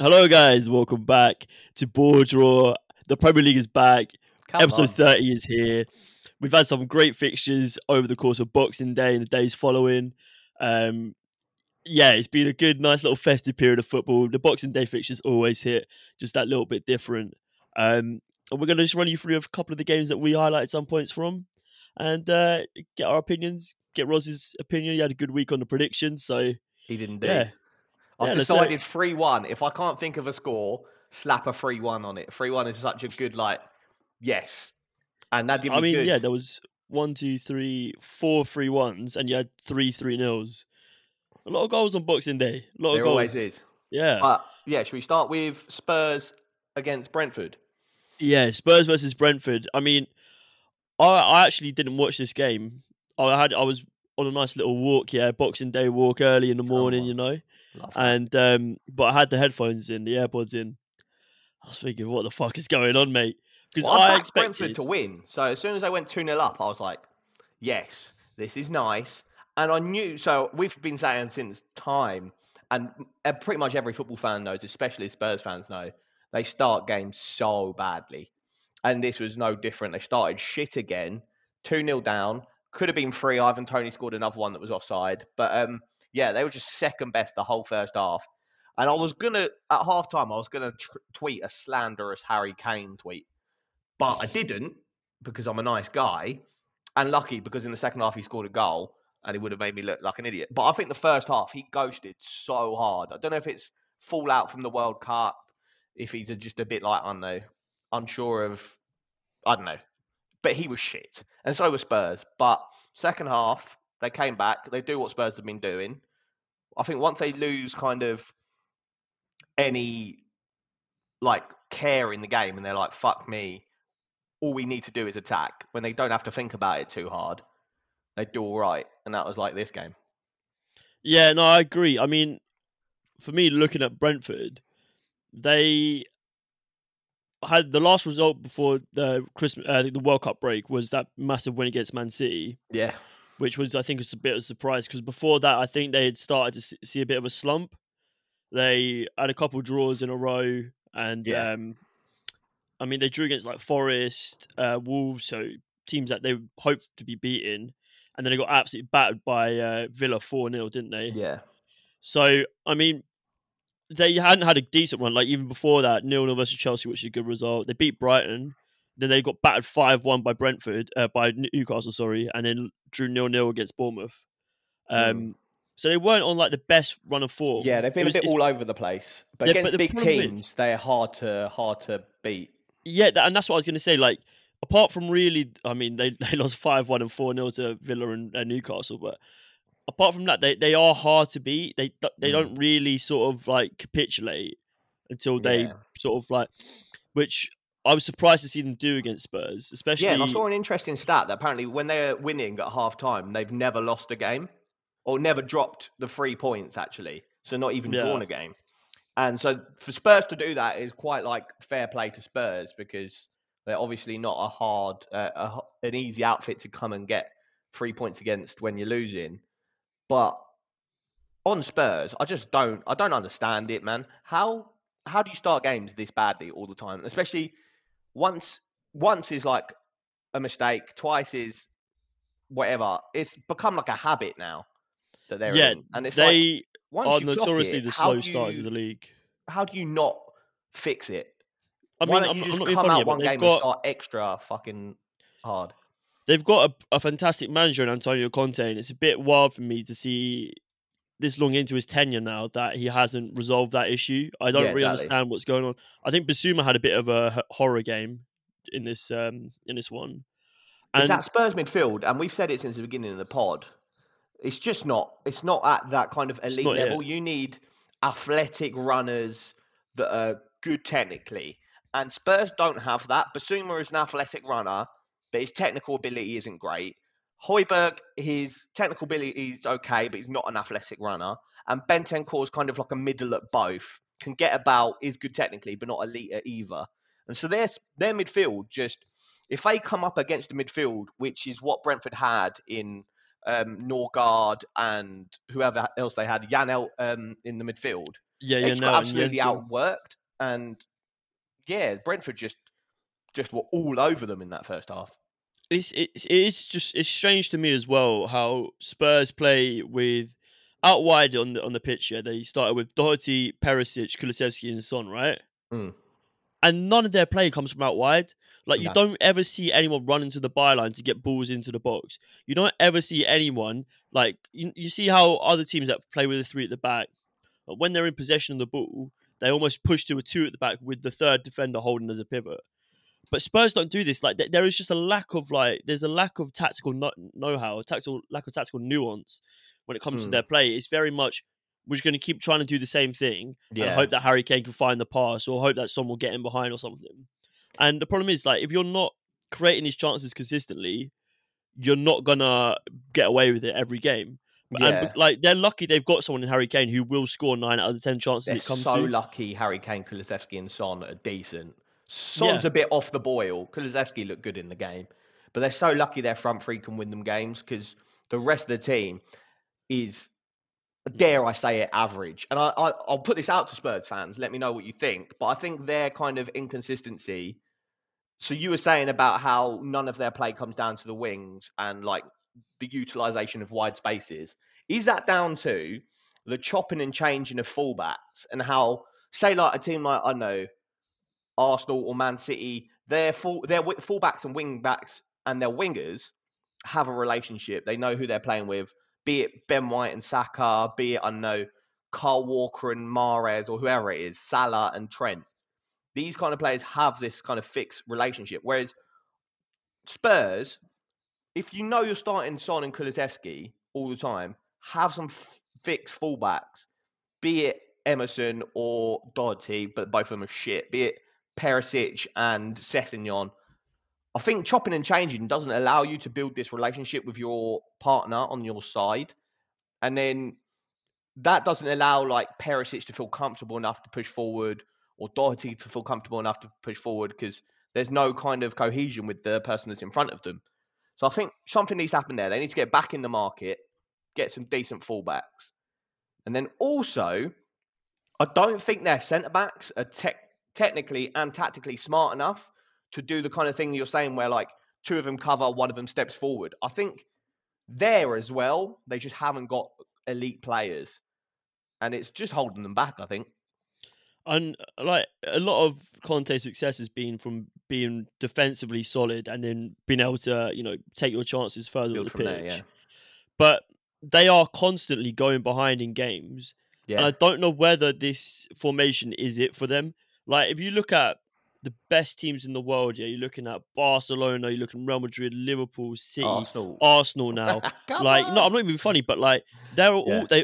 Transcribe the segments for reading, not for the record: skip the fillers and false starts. Hello, guys. Welcome back to Bore Draw. The Premier League is back. Episode 30 is here. We've had some great fixtures over the course of Boxing Day and the days following. It's been a good, nice little festive period of football. The Boxing Day fixtures always hit just that little bit different. And we're going to just run you through a couple of the games that we highlighted some points from and get our opinions, get Roz's opinion. He had a good week on the prediction, so... He didn't do. Yeah. I've decided 3-1. If I can't think of a score, slap a 3-1 on it. 3-1 is such a good, yes. And that did me good. There was 1, 2, 3, 4 3-1s, and you had 3 3-0s. A lot of goals on Boxing Day. A lot of goals. There always is. Yeah. Should we start with Spurs against Brentford? Yeah, Spurs versus Brentford. I mean, I actually didn't watch this game. I was on a nice little walk, Boxing Day walk early in the morning, And but I had the headphones in, the AirPods in. I was thinking, what the fuck is going on, mate? Because I expected Brentford to win. So as soon as I went 2-0 up, I was like, yes, this is nice. And I knew, so we've been saying since time, and pretty much every football fan knows, especially Spurs fans know, they start games so badly. And this was no different. They started shit again, 2-0 down. Could have been 3. Ivan Toney scored another one that was offside. But they were just second best the whole first half. And I was going to, at halftime, I was going to tweet a slanderous Harry Kane tweet. But I didn't, because I'm a nice guy. And lucky, because in the second half he scored a goal, and it would have made me look like an idiot. But I think the first half, he ghosted so hard. I don't know if it's fallout from the World Cup, if he's just a bit I don't know. But he was shit. And so were Spurs. But second half, they came back. They do what Spurs have been doing. I think once they lose kind of any care in the game and they're like, fuck me, all we need to do is attack. When they don't have to think about it too hard, they do all right. And that was like this game. Yeah, no, I agree. I mean, for me, looking at Brentford, they had the last result before the World Cup break was that massive win against Man City. Yeah. Which was, I think, a bit of a surprise because before that, I think they had started to see a bit of a slump. They had a couple of draws in a row, and they drew against Forest, Wolves, so teams that they hoped to be beaten, and then they got absolutely battered by Villa 4-0, didn't they? Yeah. So they hadn't had a decent one even before that 0-0 versus Chelsea, which is a good result. They beat Brighton. Then they got battered 5-1 by Newcastle, and then drew 0-0 against Bournemouth. So they weren't on the best run of form. Yeah, they've been a bit all over the place. But against big teams, they're hard to beat. Yeah, and that's what I was going to say. Apart from really, they lost 5-1 and 4-0 to Villa and Newcastle. But apart from that, they are hard to beat. They don't really sort of capitulate until they which. I was surprised to see them do against Spurs, especially... Yeah, and I saw an interesting stat that apparently when they're winning at half-time, they've never lost a game or never dropped the 3 points, actually. So not even drawn a game. And so for Spurs to do that is quite fair play to Spurs because they're obviously not an easy outfit to come and get 3 points against when you're losing. But on Spurs, I don't understand it, man. How do you start games this badly all the time? Especially... Once is a mistake, twice is whatever. It's become a habit now that they're in. And it's they are notoriously the slow starters of the league. How do you not fix it? And start extra fucking hard. They've got a fantastic manager in Antonio Conte, and it's a bit wild for me to see this long into his tenure now that he hasn't resolved that issue. I don't really understand what's going on. I think Bissouma had a bit of a horror game in this one. And it's that Spurs midfield, and we've said it since the beginning of the pod. It's just not. It's not at that kind of elite level. You need athletic runners that are good technically, and Spurs don't have that. Bissouma is an athletic runner, but his technical ability isn't great. Højbjerg, his technical ability is okay, but he's not an athletic runner. And Bentancur is kind of a middle at both. Can get about, is good technically, but not elite at either. And so their midfield just, if they come up against the midfield, which is what Brentford had in Nørgaard and whoever else they had, Jan in the midfield, Yeah, you know, absolutely outworked, and yeah, Brentford just were all over them in that first half. It's strange to me as well how Spurs play with out wide on the pitch. Yeah, they started with Doherty, Perisic, Kulusevski, and Son, right? Mm. And none of their play comes from out wide. Like, you don't ever see anyone running to the byline to get balls into the box. You don't ever see anyone, like, you see how other teams that play with a three at the back, when they're in possession of the ball, they almost push to a two at the back with the third defender holding as a pivot. But Spurs don't do this. Like, there is just a lack of, like, there's a lack of tactical know-how, lack of tactical nuance when it comes to their play. It's very much, we're just going to keep trying to do the same thing and hope that Harry Kane can find the pass, or hope that someone will get in behind or something. And the problem is, like, if you're not creating these chances consistently, you're not going to get away with it every game. And, like, they're lucky they've got someone in Harry Kane who will score 9 out of the 10 chances it comes to. They're so lucky Harry Kane, Kulusevski and Son are decent. Son's a bit off the boil. Kulusevski looked good in the game. But they're so lucky their front three can win them games, because the rest of the team is, dare I say it, average. And I'll put this out to Spurs fans. Let me know what you think. But I think their kind of inconsistency... So you were saying about how none of their play comes down to the wings and, like, the utilisation of wide spaces. Is that down to the chopping and changing of fullbacks and how, say, like a team like, I don't know, Arsenal or Man City, their fullbacks and wingbacks and their wingers have a relationship. They know who they're playing with, be it Ben White and Saka, be it, I don't know, Carl Walker and Mahrez, or whoever it is, Salah and Trent. These kind of players have this kind of fixed relationship. Whereas Spurs, if you know you're starting Son and Kulusevski all the time, have some fixed fullbacks, be it Emerson or Doherty, but both of them are shit, be it Perisic and Sessegnon. I think chopping and changing doesn't allow you to build this relationship with your partner on your side. And then that doesn't allow, like, Perisic to feel comfortable enough to push forward, or Doherty to feel comfortable enough to push forward, because there's no kind of cohesion with the person that's in front of them. So I think something needs to happen there. They need to get back in the market, get some decent fullbacks. And then also, I don't think their centre-backs are technically and tactically smart enough to do the kind of thing you're saying, where, like, two of them cover, one of them steps forward. I think there as well, they just haven't got elite players. And it's just holding them back, I think. And, like, a lot of Conte's success has been from being defensively solid and then being able to, you know, take your chances further on the pitch. There, yeah. But they are constantly going behind in games. Yeah. And I don't know whether this formation is it for them. Like, if you look at the best teams in the world, yeah, you're looking at Barcelona, you're looking at Real Madrid, Liverpool, City, Arsenal now. Like, on. No, I'm not even funny, but, like, they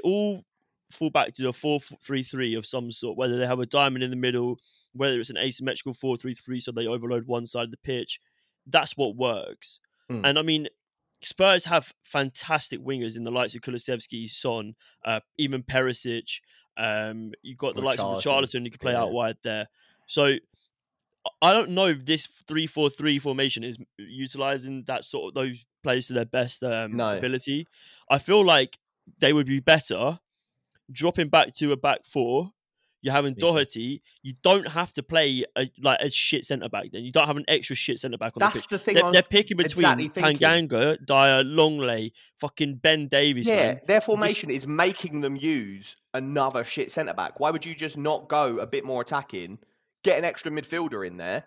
all fall back to a 4-3-3 of some sort, whether they have a diamond in the middle, whether it's an asymmetrical 4-3-3, so they overload one side of the pitch. That's what works. And I mean, Spurs have fantastic wingers in the likes of Kulusevski, Son, even Perisic. You've got the likes of Richarlison who can play out wide there. So I don't know if this 3-4-3 formation is utilising that sort of those players to their best ability. I feel like they would be better dropping back to a back four. You're having Doherty. You don't have to play a shit centre back. Then you don't have an extra shit centre back on the pitch. That's the thing. They're picking between Tanganga, Dyer, Longley, fucking Ben Davies. Yeah, man. Their formation is making them use another shit centre back. Why would you just not go a bit more attacking, get an extra midfielder in there,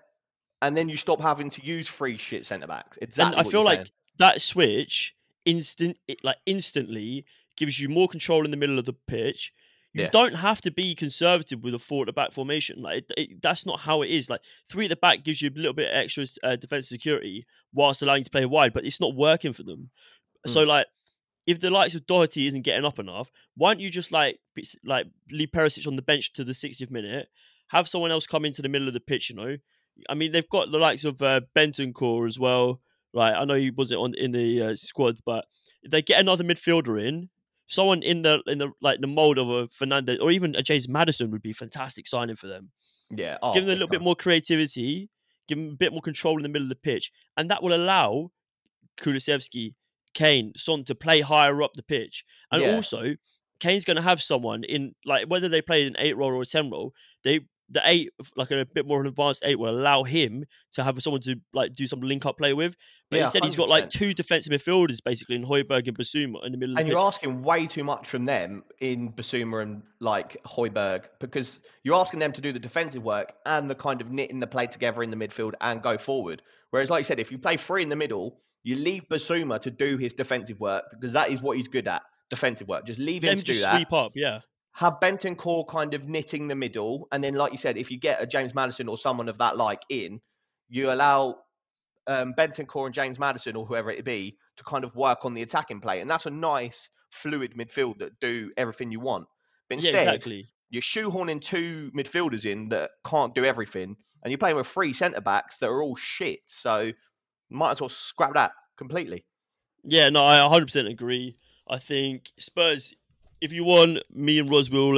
and then you stop having to use three shit centre backs? Exactly. And I feel like that switch instantly. Gives you more control in the middle of the pitch. You don't have to be conservative with a four at the back formation. Like that's not how it is. Like three at the back gives you a little bit extra defensive security whilst allowing you to play wide, but it's not working for them. So like, if the likes of Doherty isn't getting up enough, why don't you just like leave Perisic on the bench to the 60th minute, have someone else come into the middle of the pitch? You know, I mean, they've got the likes of Bentancur as well. Right, I know he wasn't in the squad, but if they get another midfielder in. Someone in the like the mold of a Fernandez or even a James Maddison would be fantastic signing for them. Yeah, give them a little bit more creativity, give them a bit more control in the middle of the pitch, and that will allow Kulusevski, Kane, Son to play higher up the pitch. And also, Kane's going to have someone in, like, whether they play an 8 role or a 10 role, the 8, like a bit more advanced 8, will allow him to have someone to like do some link up play with. But instead, 100%. He's got like 2 defensive midfielders basically in Højbjerg and Bissouma in the middle. And you're asking way too much from them in Bissouma and like Højbjerg, because you're asking them to do the defensive work and the kind of knitting the play together in the midfield and go forward. Whereas, like you said, if you play 3 in the middle, you leave Bissouma to do his defensive work because that is what he's good at. Defensive work. Just leave him to do that. Sweep up, yeah. Have Bentancur kind of knitting the middle, and then, like you said, if you get a James Maddison or someone of that like in, you allow Bentancur and James Maddison or whoever it be to kind of work on the attacking play, and that's a nice fluid midfield that do everything you want. But instead, you're shoehorning 2 midfielders in that can't do everything, and you're playing with 3 centre backs that are all shit. So might as well scrap that completely. Yeah, no, I 100% agree. I think Spurs. If you want, me and Roz will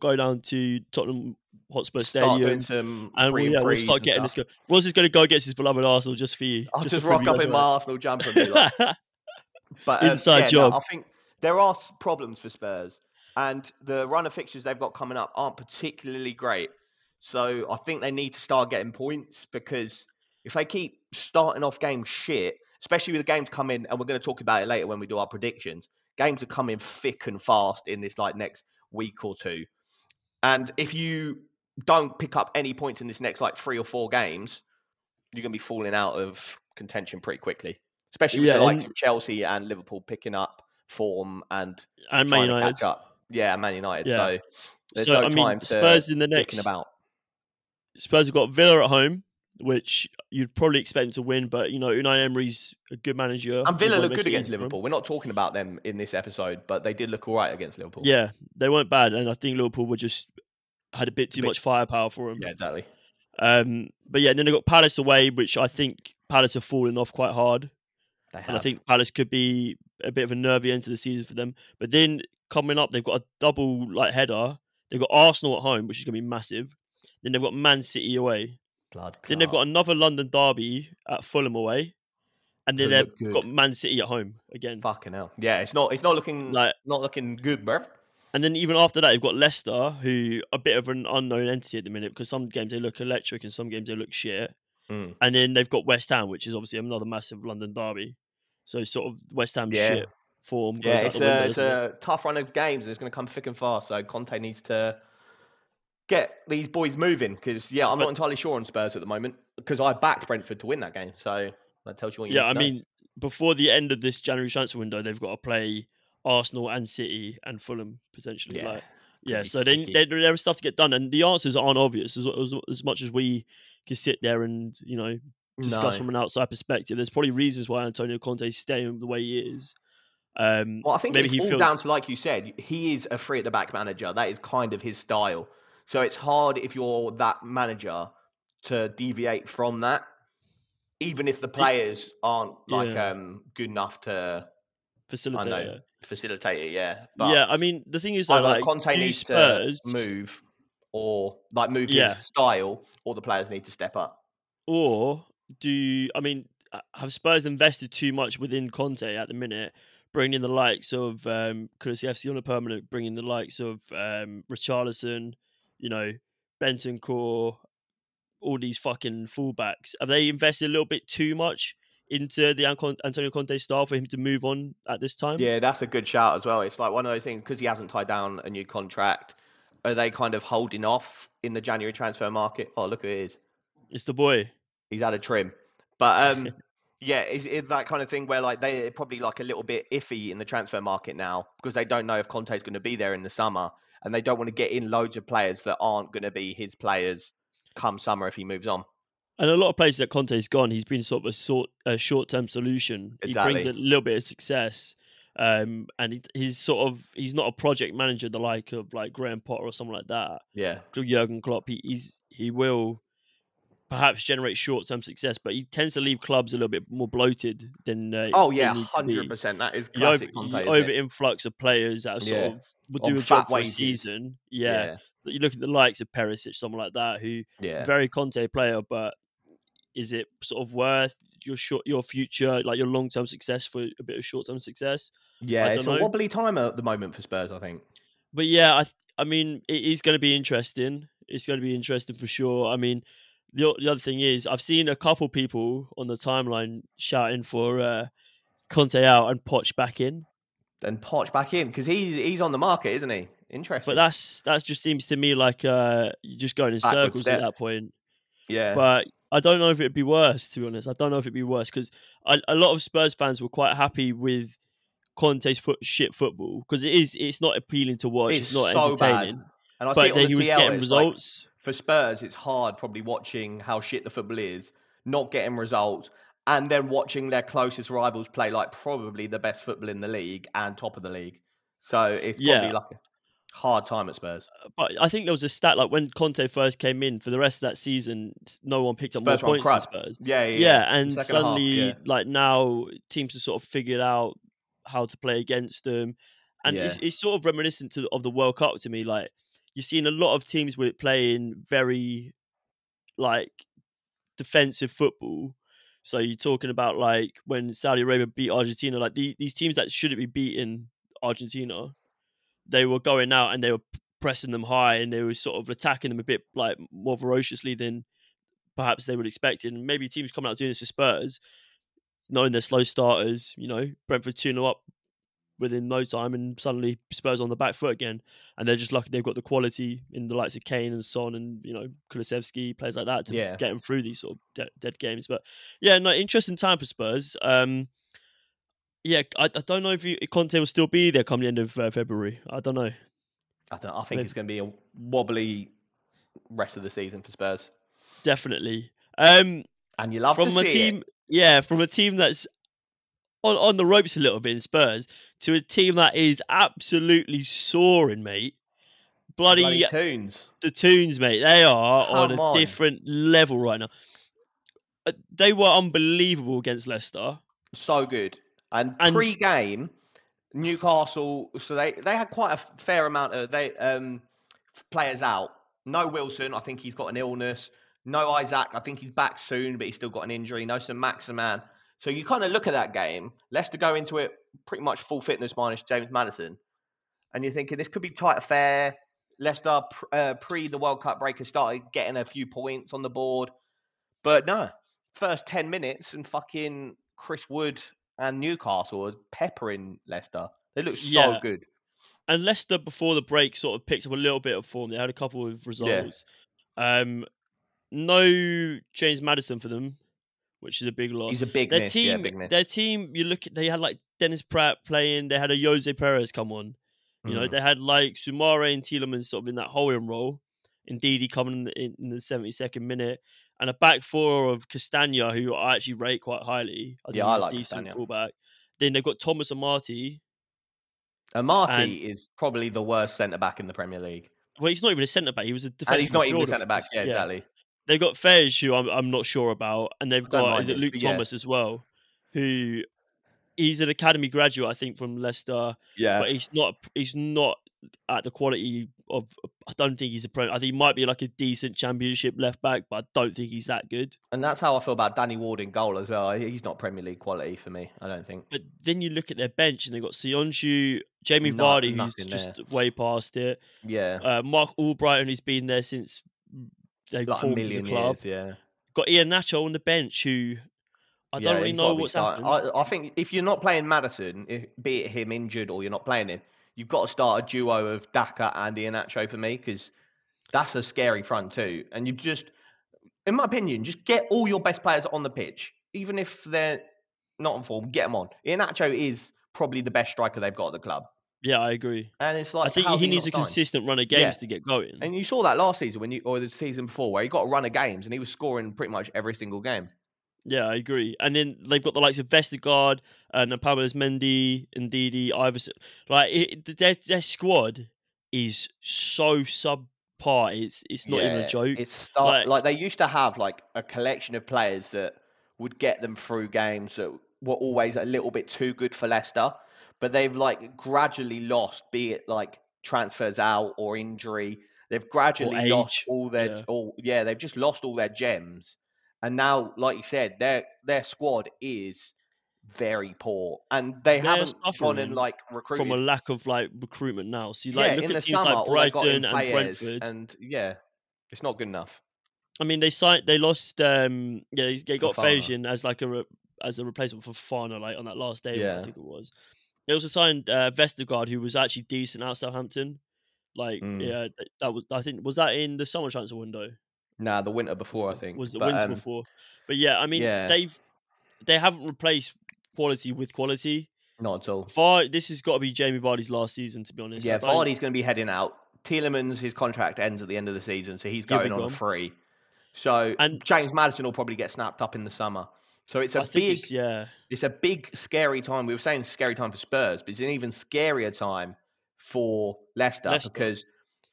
go down to Tottenham Hotspur Stadium and we'll start getting this. Roz is going to go against his beloved Arsenal just for you. I'll just rock up in my Arsenal jumper. Like. But inside job. No, I think there are problems for Spurs, and the run of fixtures they've got coming up aren't particularly great. So I think they need to start getting points, because if they keep starting off games shit, especially with the games coming, and we're going to talk about it later when we do our predictions. Games are coming thick and fast in this like next week or 2. And if you don't pick up any points in this next like 3 or 4 games, you're going to be falling out of contention pretty quickly. Especially with the likes of Chelsea and Liverpool picking up form and Man United. Catch up. Yeah, Man United. Yeah. So there's time Spurs in the next about. Spurs have got Villa at home, which you'd probably expect them to win, but you know Unai Emery's a good manager. And Villa look good against Liverpool. We're not talking about them in this episode, but they did look all right against Liverpool. Yeah, they weren't bad, and I think Liverpool were just had a bit too much firepower for them. Yeah, exactly. But yeah, and then they got Palace away, which I think Palace have fallen off quite hard. They have. And I think Palace could be a bit of a nervy end to the season for them. But then coming up, they've got a double like header. They've got Arsenal at home, which is going to be massive. Then they've got Man City away. Then they've got another London derby at Fulham away, and then they've got Man City at home again. Fucking hell! Yeah, it's not looking good, bruv. And then even after that, you've got Leicester, who are a bit of an unknown entity at the minute, because some games they look electric and some games they look shit. Mm. And then they've got West Ham, which is obviously another massive London derby. So sort of West Ham shit form. Yeah, it's a tough run of games, and it's going to come thick and fast. So Conte needs to get these boys moving, because I'm not entirely sure on Spurs at the moment, because I backed Brentford to win that game, so that tells you what you need to know. I mean, before the end of this January transfer window, they've got to play Arsenal and City and Fulham potentially. Yeah, so there is stuff to get done, and the answers aren't obvious as much as we can sit there and discuss from an outside perspective. There's probably reasons why Antonio Conte's staying the way he is. I think maybe it's all down to, like you said, he is a free at the back manager. That is kind of his style. So it's hard if you're that manager to deviate from that, even if the players aren't good enough to facilitate it. Yeah. But I mean, the thing is, like Conte needs to move or move his style, or the players need to step up. Or have Spurs invested too much within Conte at the minute? Bringing the likes of Kulusevski on a permanent, bringing the likes of Richarlison. Bentancur, all these fucking fullbacks. Have they invested a little bit too much into the Antonio Conte style for him to move on at this time? Yeah, that's a good shout as well. It's like one of those things, because he hasn't tied down a new contract. Are they kind of holding off in the January transfer market? Oh, look who it is. It's the boy. He's had a trim. But it's that kind of thing where like they're probably like a little bit iffy in the transfer market now, because they don't know if Conte's going to be there in the summer. And they don't want to get in loads of players that aren't going to be his players come summer if he moves on. And a lot of places that Conte's gone, he's been sort of a short-term solution. Exactly. He brings a little bit of success. And he's not a project manager the like of like Graham Potter or someone like that. Yeah. Jurgen Klopp, he will perhaps generate short-term success, but he tends to leave clubs a little bit more bloated than... 100%. That is classic Conte, over-influx of players that sort of will do a job for a season. Yeah. You look at the likes of Perisic, someone like that, who very Conte player, but is it sort of worth... your future, like your long-term success for a bit of short-term success. Yeah, it's a wobbly time at the moment for Spurs, I think. But yeah, I mean, it is going to be interesting. It's going to be interesting for sure. I mean, the other thing is I've seen a couple people on the timeline shouting for Conte out and Poch back in. And Poch back in, because he's on the market, isn't he? Interesting. But that just seems to me like you're just going in circles at that point. Yeah. But I don't know if it'd be worse, to be honest. I don't know if it'd be worse, because a lot of Spurs fans were quite happy with Conte's shit football, because it's not appealing to watch. It's not so entertaining. Bad. And I think he was getting results. Like, for Spurs, it's hard probably watching how shit the football is, not getting results, and then watching their closest rivals play like probably the best football in the league and top of the league. So it's probably like a hard time at Spurs. But I think there was a stat like when Conte first came in, for the rest of that season, no one picked up Spurs more points than Spurs. Yeah. And second suddenly, half, like now, teams have sort of figured out how to play against them. And it's sort of reminiscent of the World Cup to me. Like, you're seeing a lot of teams playing very, like, defensive football. So you're talking about, like, when Saudi Arabia beat Argentina, like, these teams that shouldn't be beating Argentina, they were going out and they were pressing them high and they were sort of attacking them a bit, like, more ferociously than perhaps they would expect. And maybe teams coming out doing this to Spurs, knowing they're slow starters, you know, Brentford 2-0 up within no time and suddenly Spurs on the back foot again. And they're just lucky they've got the quality in the likes of Kane and Son and, you know, Kulusevski, players like that to get them through these sort of dead games. But yeah, no, interesting time for Spurs. I don't know if Conte will still be there come the end of February. I don't know. I think it's going to be a wobbly rest of the season for Spurs. Definitely. And you love to see it. Yeah, from a team that's on the ropes a little bit in Spurs to a team that is absolutely soaring, mate. Bloody Toons. The Toons, mate. They are on a different level right now. They were unbelievable against Leicester. So good. And pre-game, Newcastle, so they had quite a fair amount of players out. No Wilson, I think he's got an illness. No Isaac, I think he's back soon, but he's still got an injury. No St. Maximan. So you kind of look at that game, Leicester go into it pretty much full fitness minus James Maddison. And you're thinking, this could be tight affair. Leicester, pre the World Cup break, has started getting a few points on the board. But no, first 10 minutes and fucking Chris Wood and Newcastle are peppering Leicester. They look so good. And Leicester, before the break, sort of picked up a little bit of form. They had a couple of results. Yeah. No James Maddison for them, which is a big loss. He's a big miss. Their team, you look at, they had like Dennis Pratt playing. They had a Jose Perez come on. You know, they had like Soumare and Tielemans sort of in that holding role. Ndidi coming in the 72nd minute, and a back four of Castagna, who I actually rate quite highly. I like decent fullback. Then they've got Thomas Amati. Amati is probably the worst centre back in the Premier League. Well, he's not even a centre back. He was a defensive. And he's not even a centre back. Yeah, exactly. They've got Fej, who I'm not sure about, and they've got Luke Thomas as well, who he's an academy graduate, I think, from Leicester. Yeah, but he's not at the quality of. I don't think he's a pro. I think he might be like a decent Championship left back, but I don't think he's that good. And that's how I feel about Danny Ward in goal as well. He's not Premier League quality for me, I don't think. But then you look at their bench, and they've got Sionchu, Jamie Vardy, who's just way past it. Yeah, Mark Albrighton, who's been there since. They've like formed a club. Years, Got Ian Nacho on the bench, who I don't really know what's happened. I think if you're not playing Maddison, be it him injured or you're not playing him, you've got to start a duo of Daka and Ian Nacho for me, because that's a scary front too. And you just, in my opinion, just get all your best players on the pitch. Even if they're not in form, get them on. Ian Nacho is probably the best striker they've got at the club. Yeah, I agree. And it's like, I think he needs a consistent run of games to get going. And you saw that last season or the season before, where he got a run of games and he was scoring pretty much every single game. Yeah, I agree. And then they've got the likes of Vestergaard, Nampalis Mendy, Ndidi, Iverson. Like their squad is so subpar. It's not even a joke. Like they used to have like a collection of players that would get them through games that were always a little bit too good for Leicester. But they've like gradually lost, be it like transfers out or injury. They've gradually lost all their, they've just lost all their gems. And now, like you said, their squad is very poor, and they haven't gone and like recruited from a lack of like recruitment now. So you like look at teams like Brighton and Brentford, and it's not good enough. I mean, they lost. They got Fajan as like as a replacement for Fana, like on that last day. Yeah. I think it was. They also signed Vestergaard, who was actually decent out Southampton. That was, I think, was that in the summer transfer window? Nah, the winter before, I think. Was the winter before. But yeah, I mean, they haven't replaced quality with quality. Not at all. This has got to be Jamie Vardy's last season, to be honest. Yeah, Vardy's going to be heading out. Tielemans, his contract ends at the end of the season, so he's going on free. So James Maddison will probably get snapped up in the summer. So it's a big, scary time. We were saying scary time for Spurs, but it's an even scarier time for Leicester. Because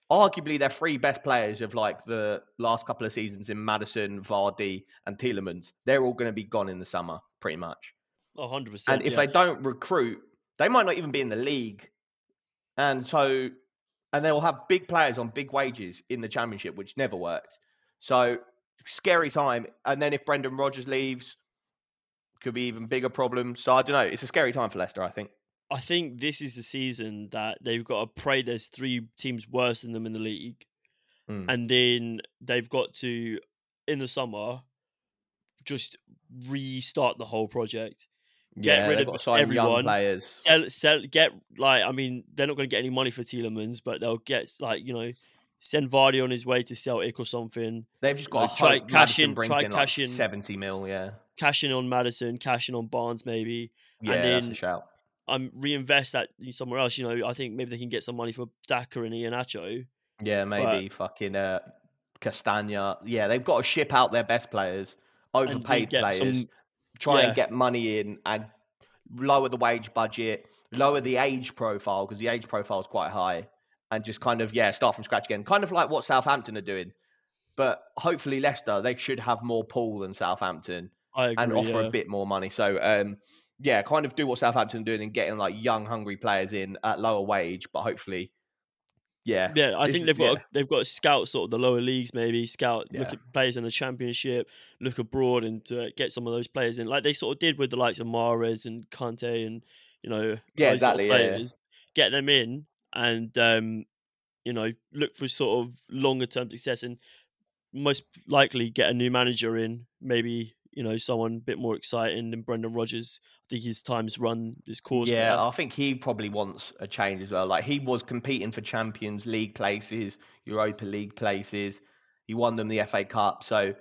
arguably their three best players of like the last couple of seasons in Maddison, Vardy and Tielemans, they're all going to be gone in the summer, pretty much. 100%. And if they don't recruit, they might not even be in the league. And they'll have big players on big wages in the Championship, which never works. So scary time. And then if Brendan Rodgers leaves, could be even bigger problem. So I don't know. It's a scary time for Leicester, I think. I think this is the season that they've got to pray there's three teams worse than them in the league. Mm. And then they've got to, in the summer, just restart the whole project. Get rid of everyone. Young players. They're not going to get any money for Tielemans, but they'll get, send Vardy on his way to Celtic or something. They've just got to hope Maddison brings in like 70 mil, Cashing on Maddison, cashing on Barnes maybe. Yeah, and then, that's a shout. Reinvest that somewhere else. I think maybe they can get some money for Daka and Iheanacho. Yeah, maybe fucking Castagna. Yeah, they've got to ship out their best players, overpaid players, and get money in and lower the wage budget, lower the age profile, because the age profile is quite high, and just kind of, start from scratch again. Kind of like what Southampton are doing. But hopefully Leicester, they should have more pull than Southampton. I agree, and offer a bit more money. So, kind of do what Southampton are doing and getting like young, hungry players in at lower wage, but hopefully, I think they've got to scout sort of the lower leagues, maybe look at players in the Championship, look abroad and get some of those players in, like they sort of did with the likes of Mahrez and Kante and players. Get them in and look for sort of longer term success and most likely get a new manager in, maybe. Someone a bit more exciting than Brendan Rodgers. I think his time's run his course. Yeah, I think he probably wants a change as well. Like, he was competing for Champions League places, Europa League places. He won them the FA Cup. So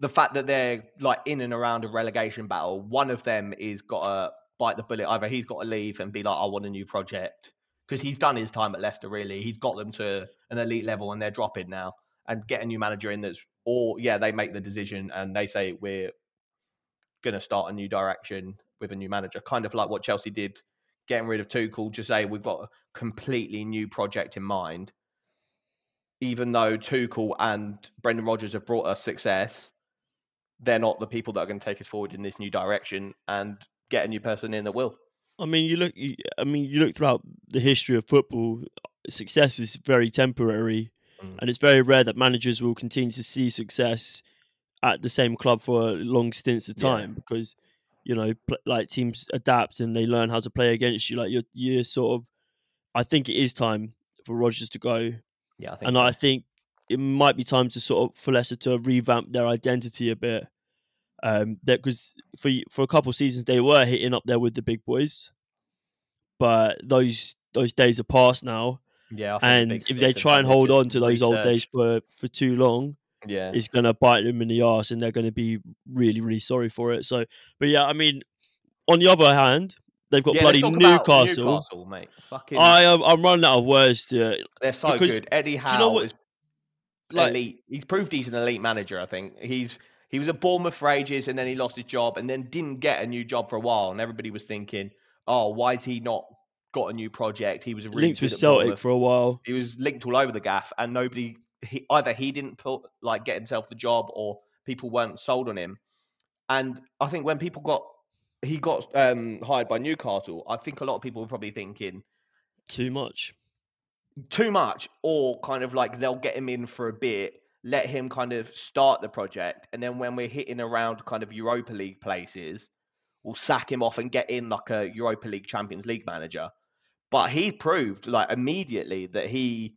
the fact that they're like in and around a relegation battle, one of them is got to bite the bullet. Either he's got to leave and be like, I want a new project. Because he's done his time at Leicester, really. He's got them to an elite level and they're dropping now. And get a new manager in they make the decision and they say, we're going to start a new direction with a new manager, kind of like what Chelsea did, getting rid of Tuchel, just say we've got a completely new project in mind. Even though Tuchel and Brendan Rodgers have brought us success, they're not the people that are going to take us forward in this new direction, and get a new person in that will. You look throughout the history of football, success is very temporary, and it's very rare that managers will continue to see success at the same club for long stints of time because, teams adapt and they learn how to play against you. Like, you're sort of, I think it is time for Rodgers to go. Yeah, I think I think it might be time to for Leicester to revamp their identity a bit. Because for a couple of seasons, they were hitting up there with the big boys, but those days are past now. Yeah, and if they try and hold on to those old days for too long, it's going to bite them in the arse, and they're going to be really, really sorry for it. So, but on the other hand, they've got bloody Newcastle, mate. Fucking, I'm running out of words to. They're so good. Eddie Howe is elite. He's proved he's an elite manager. I think he was at Bournemouth for ages, and then he lost his job, and then didn't get a new job for a while, and everybody was thinking, oh, why is he not got a new project? He was linked with Celtic for a while. He was linked all over the gaff, and either he didn't get himself the job, or people weren't sold on him. And I think when he got hired by Newcastle, I think a lot of people were probably thinking too much, or kind of like they'll get him in for a bit, let him kind of start the project. And then when we're hitting around kind of Europa League places, we'll sack him off and get in like a Europa League, Champions League manager. But he's proved like immediately that he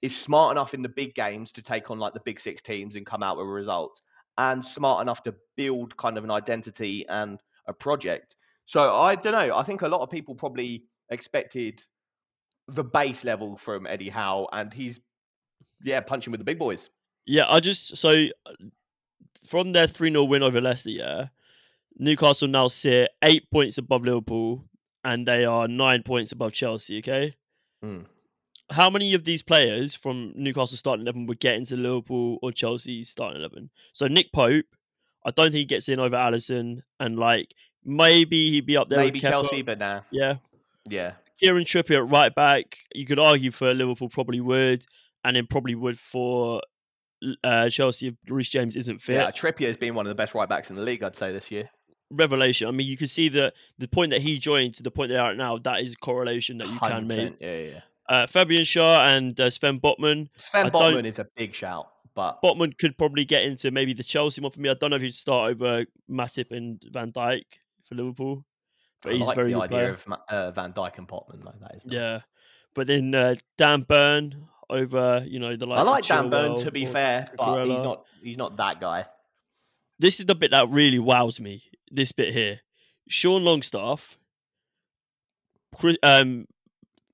is smart enough in the big games to take on like the big six teams and come out with results, and smart enough to build kind of an identity and a project. So I don't know. I think a lot of people probably expected the base level from Eddie Howe, and he's, yeah, punching with the big boys. Yeah, so from their 3-0 win over Leicester, yeah, Newcastle now sit 8 points above Liverpool, and they are 9 points above Chelsea, okay? Mm. How many of these players from Newcastle starting 11 would get into Liverpool or Chelsea starting 11? So Nick Pope, I don't think he gets in over Alisson, and like maybe he'd be up there. Maybe with Chelsea, but nah. Yeah. Kieran Trippier at right back, you could argue for Liverpool probably would, and then probably would for Chelsea if Reece James isn't fit. Yeah, Trippier has been one of the best right backs in the league, I'd say, this year. Revelation. I mean, you can see that the point that he joined to the point they are at now, that is a correlation that you can make. Yeah. Fabian Schär and Sven Botman. Sven Botman is a big shout, but Botman could probably get into maybe the Chelsea one for me. I don't know if he'd start over Matip and Van Dijk for Liverpool. But I like the idea of Van Dijk and Botman like that. Isn't yeah, it? But then Dan Burn over, you know, the likes. I like of Dan Burn to be fair, but he's not that guy. This is the bit that really wows me. This bit here, Sean Longstaff,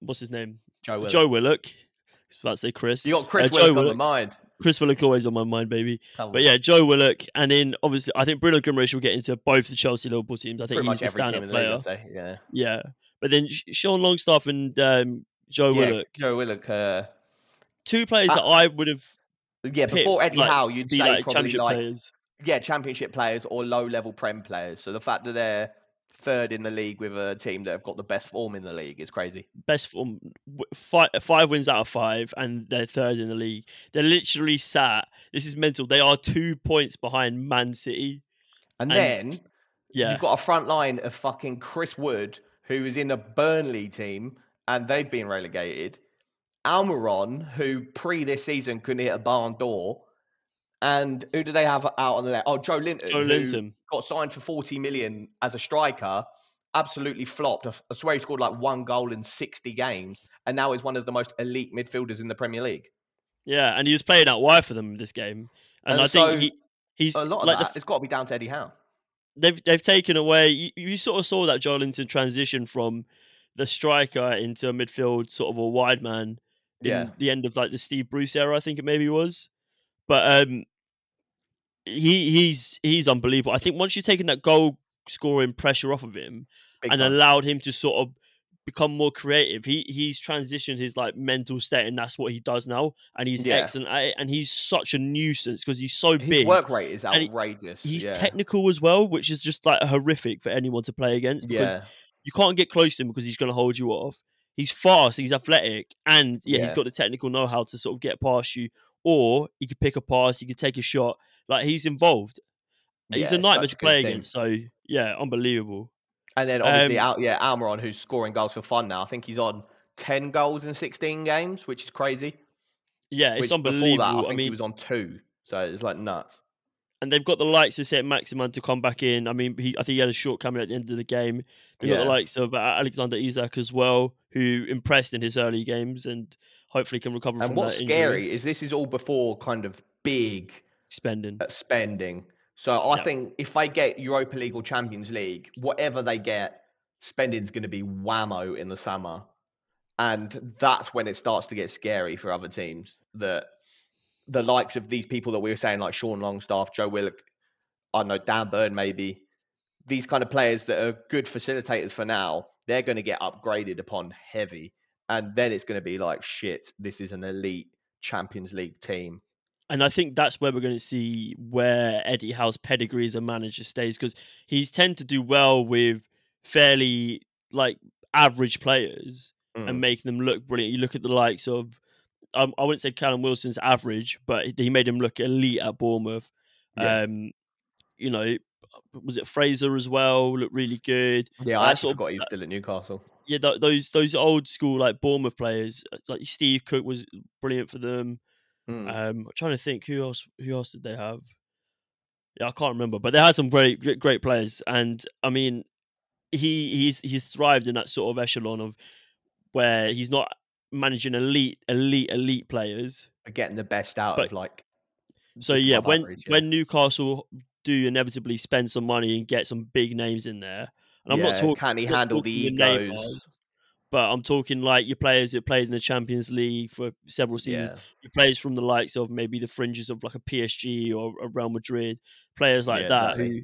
what's his name? Joe Willock. I was about to say Chris. You got Chris Willock on my mind. Chris Willock always on my mind, baby. But yeah, Joe Willock. And then obviously, I think Bruno Guimaraes will get into both the Chelsea Liverpool teams. I think pretty he's much every team in the league, I'd say. Yeah. But then Sean Longstaff and Joe Willock. Joe Willock. Two players that I would have. Yeah, before picked, Eddie Howe, you'd say like probably like players. Yeah, championship players or low-level Prem players. So the fact that they're third in the league with a team that have got the best form in the league is crazy. Best form, five wins out of five, and they're third in the league. They're literally sat. This is mental. They are 2 points behind Man City. And then you've got a front line of fucking Chris Wood, who is in a Burnley team, and they've been relegated. Almiron, who pre this season couldn't hit a barn door. And who do they have out on the left? Oh, Joelinton. Got signed for 40 million as a striker, absolutely flopped. I swear he scored like one goal in 60 games, and now is one of the most elite midfielders in the Premier League. Yeah, and he was playing out wide for them this game. And I think he's a lot of like that. It's got to be down to Eddie Howe. They've taken away. You sort of saw that Joelinton transition from the striker into a midfield, sort of a wide man. Yeah, the end of like the Steve Bruce era, I think it maybe was, but He's unbelievable. I think once you've taken that goal scoring pressure off of him and allowed him to sort of become more creative, he's transitioned his like mental state, and that's what he does now. And he's excellent at it. And he's such a nuisance because he's so big. His work rate is outrageous. He's technical as well, which is just like horrific for anyone to play against. Because you can't get close to him because he's going to hold you off. He's fast. He's athletic, and he's got the technical know-how to sort of get past you, or he could pick a pass. He could take a shot. Like, he's involved. He's a nightmare to play against. So, yeah, unbelievable. And then, obviously, Almiron, who's scoring goals for fun now. I think he's on 10 goals in 16 games, which is crazy. Yeah, it's unbelievable. Before that, I think he was on 2. So, it's like nuts. And they've got the likes of Saint Maximin to come back in. I mean, I think he had a shortcoming at the end of the game. They've got the likes of Alexander Isak as well, who impressed in his early games and hopefully can recover from that. And what's scary is this is all before kind of big spending. So I think if they get Europa League or Champions League, whatever they get, spending's going to be whammo in the summer, and that's when it starts to get scary for other teams. That the likes of these people that we were saying, like Sean Longstaff, Joe Willock, I don't know, Dan Burn, maybe these kind of players that are good facilitators for now, they're going to get upgraded upon heavy, and then it's going to be like, shit, this is an elite Champions League team. And I think that's where we're going to see where Eddie Howe's pedigree as a manager stays, because he's tend to do well with fairly like average players and make them look brilliant. You look at the likes of, I wouldn't say Callum Wilson's average, but he made him look elite at Bournemouth. Yeah. You know, was it Fraser as well? Looked really good. Yeah, I actually forgot he was still at Newcastle. Yeah, those old school like Bournemouth players, like Steve Cook was brilliant for them. I'm trying to think who else did they have? Yeah, I can't remember, but they had some great players. And I mean, he's thrived in that sort of echelon of where he's not managing elite players, but getting the best out of like. So yeah, when Newcastle do inevitably spend some money and get some big names in there, and I'm not talking can he handle the egos? But I'm talking like your players who played in the Champions League for several seasons. Yeah. Your players from the likes of maybe the fringes of like a PSG or a Real Madrid, players like that exactly. who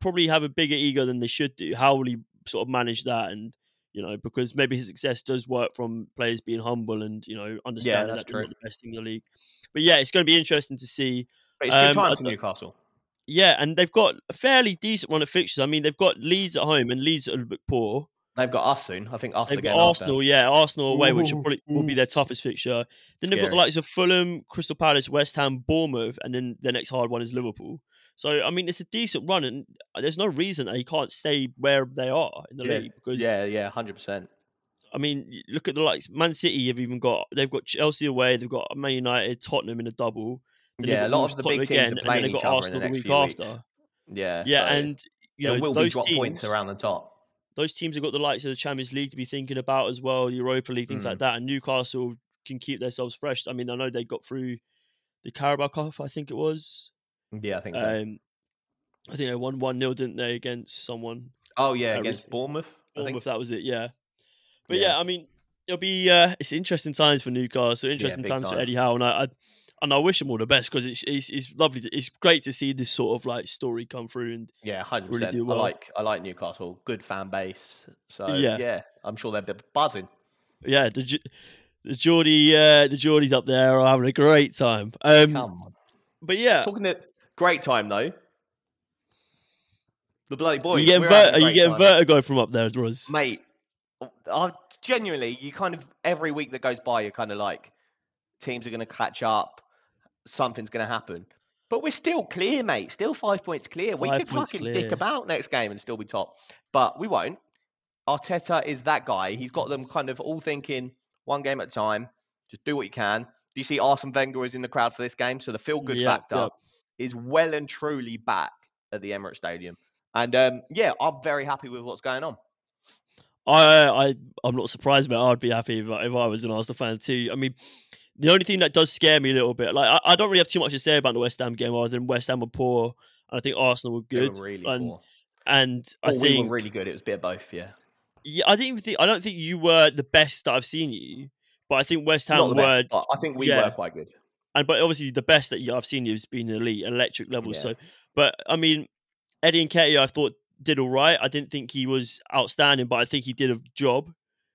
probably have a bigger ego than they should do. How will he sort of manage that? And, you know, because maybe his success does work from players being humble and, you know, understanding that they're not the best in the league. But yeah, it's going to be interesting to see. But it's good times for Newcastle. Yeah, and they've got a fairly decent run of fixtures. I mean, they've got Leeds at home and Leeds are a little bit poor. They've got us soon. I think us again. Arsenal, Arsenal away, which will be their toughest fixture. Then they've got the likes of Fulham, Crystal Palace, West Ham, Bournemouth, and then the next hard one is Liverpool. So, I mean, it's a decent run, and there's no reason that he can't stay where they are in the league. Because, 100%. I mean, look at the likes. Man City have even got... They've got Chelsea away, they've got Man United, Tottenham in a double. Then a lot of the big teams are playing each other in the next few weeks. Yeah. Yeah, so and, you know, there will be drop points around the top. Those teams have got the likes of the Champions League to be thinking about as well, the Europa League, things like that. And Newcastle can keep themselves fresh. I mean, I know they got through the Carabao Cup, I think it was. Yeah, I think so. I think they won 1-0, didn't they, against someone? Oh, yeah, against Bournemouth. Bournemouth, that was it, yeah. But yeah, I mean, it'll be it's interesting times for Newcastle, interesting times for Eddie Howe. And I wish him all the best because it's lovely. It's great to see this sort of like story come through and 100%. Really do well. I like Newcastle, good fan base. So yeah, I'm sure they're a bit buzzing. Yeah, the Geordies up there are having a great time. Come on. But yeah, talking of great time though. The bloody boys. Are you getting vertigo from up there, Roz? Mate, I genuinely, you kind of every week that goes by, you're kind of like teams are going to catch up. Something's going to happen. But we're still clear, mate. Still 5 points clear. We could fucking dick about next game and still be top. But we won't. Arteta is that guy. He's got them kind of all thinking one game at a time. Just do what you can. Do you see Arsene Wenger is in the crowd for this game? So the feel-good factor is well and truly back at the Emirates Stadium. And I'm very happy with what's going on. I'm not surprised, mate. I'd be happy if I was an Arsenal fan too. I mean... The only thing that does scare me a little bit, like I don't really have too much to say about the West Ham game other than West Ham were poor and I think Arsenal were good. They were really poor. And we were really good. It was a bit of both, yeah. Yeah, I don't think you were the best that I've seen you, but I think West Ham were... Best, I think we were quite good. But obviously the best that I've seen you has been elite, electric levels. Yeah. So, but I mean, Eddie Nketiah, I thought, did all right. I didn't think he was outstanding, but I think he did a job.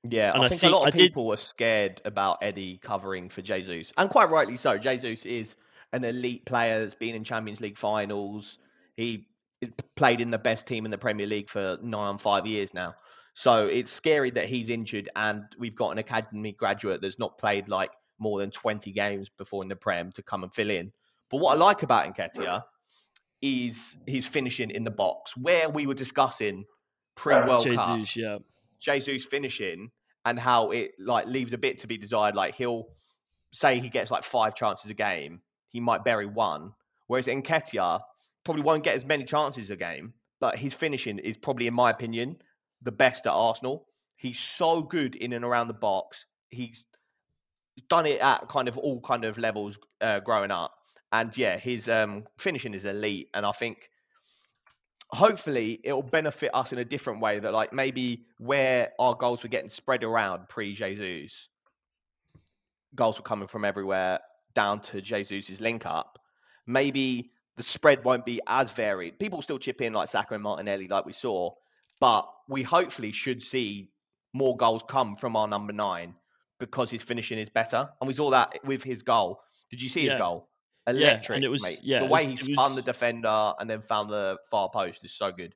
Yeah, and I think a lot of people were scared about Eddie covering for Jesus. And quite rightly so. Jesus is an elite player that's been in Champions League finals. He played in the best team in the Premier League for 5 years now. So it's scary that he's injured and we've got an academy graduate that's not played like more than 20 games before in the Prem to come and fill in. But what I like about Nketiah is he's finishing in the box. Where we were discussing pre-World Cup. Jesus finishing and how it like leaves a bit to be desired. Like he'll say he gets like 5 chances a game. He might bury one. Whereas Nketiah probably won't get as many chances a game, but his finishing is probably, in my opinion, the best at Arsenal. He's so good in and around the box. He's done it at kind of all kind of levels growing up. And yeah, his finishing is elite. And I think, hopefully, it'll benefit us in a different way that like maybe where our goals were getting spread around pre-Jesus, goals were coming from everywhere down to Jesus's link up. Maybe the spread won't be as varied. People still chip in like Saka and Martinelli like we saw, but we hopefully should see more goals come from our number 9 because his finishing is better. And we saw that with his goal. Did you see his goal? Electric, and it was, mate. The way he spun the defender and then found the far post is so good.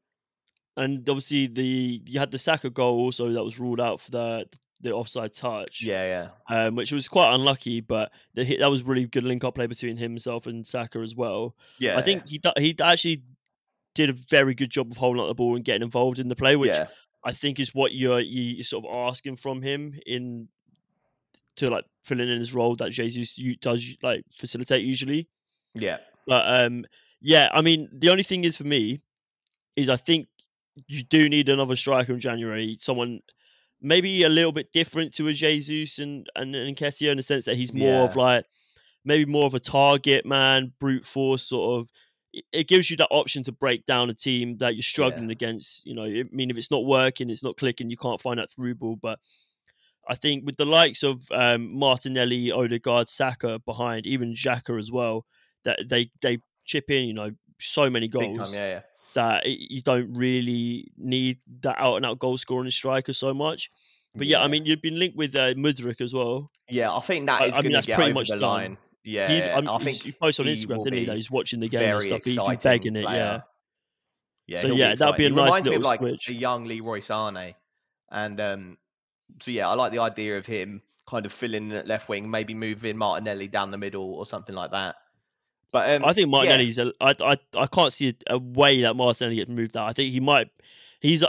And obviously, you had the Saka goal also that was ruled out for the offside touch. Yeah. Which was quite unlucky, but that was really good link-up play between himself and Saka as well. Yeah, I think he actually did a very good job of holding up the ball and getting involved in the play, which I think is what you're sort of asking from him in to like filling in his role that Jesus does like facilitate usually. Yeah. But yeah, I mean, the only thing is for me is I think you do need another striker in January. Someone maybe a little bit different to a Jesus and Nketiah in the sense that he's more of like maybe more of a target man, brute force sort of. It gives you that option to break down a team that you're struggling against. You know, I mean, if it's not working, it's not clicking, you can't find that through ball. But I think with the likes of Martinelli, Odegaard, Saka behind, even Xhaka as well, that they chip in, you know, so many goals that you don't really need that out-and-out goal-scoring striker so much. But yeah, I mean, you've been linked with Mudryk as well. Yeah, I think that is going to get over the line. Yeah, I think he posted on Instagram, didn't he, that he's watching the game and stuff. He's been begging it, yeah. So yeah, that'd be a nice little switch. He reminds me of like a young Leroy Sané. And so yeah, I like the idea of him kind of filling the left wing, maybe moving Martinelli down the middle or something like that. But I think Martinelli's, I can't see a way that Martinelli gets moved out. I think he might, he's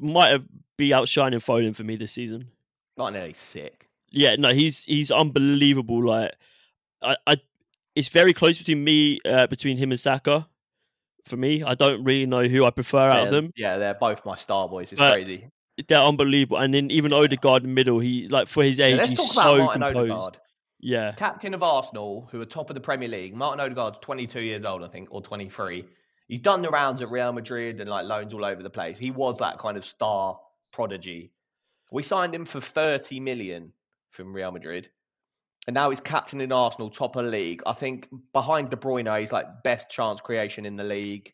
might be outshining Foden for me this season. Martinelli's sick. Yeah, no, he's unbelievable. Like, I it's very close between him and Saka. For me, I don't really know who I prefer out of them. Yeah, they're both my star boys. It's crazy. They're unbelievable. And then even Odegaard in the middle, he like for his age, he's so composed. Let's talk about Martin Odegaard. Yeah, captain of Arsenal, who are top of the Premier League. Martin Odegaard's 22 years old, I think, or 23. He's done the rounds at Real Madrid and like loans all over the place. He was that kind of star prodigy. We signed him for 30 million. From Real Madrid, and now he's captain in Arsenal, top of the league. I think behind De Bruyne, he's like best chance creation in the league.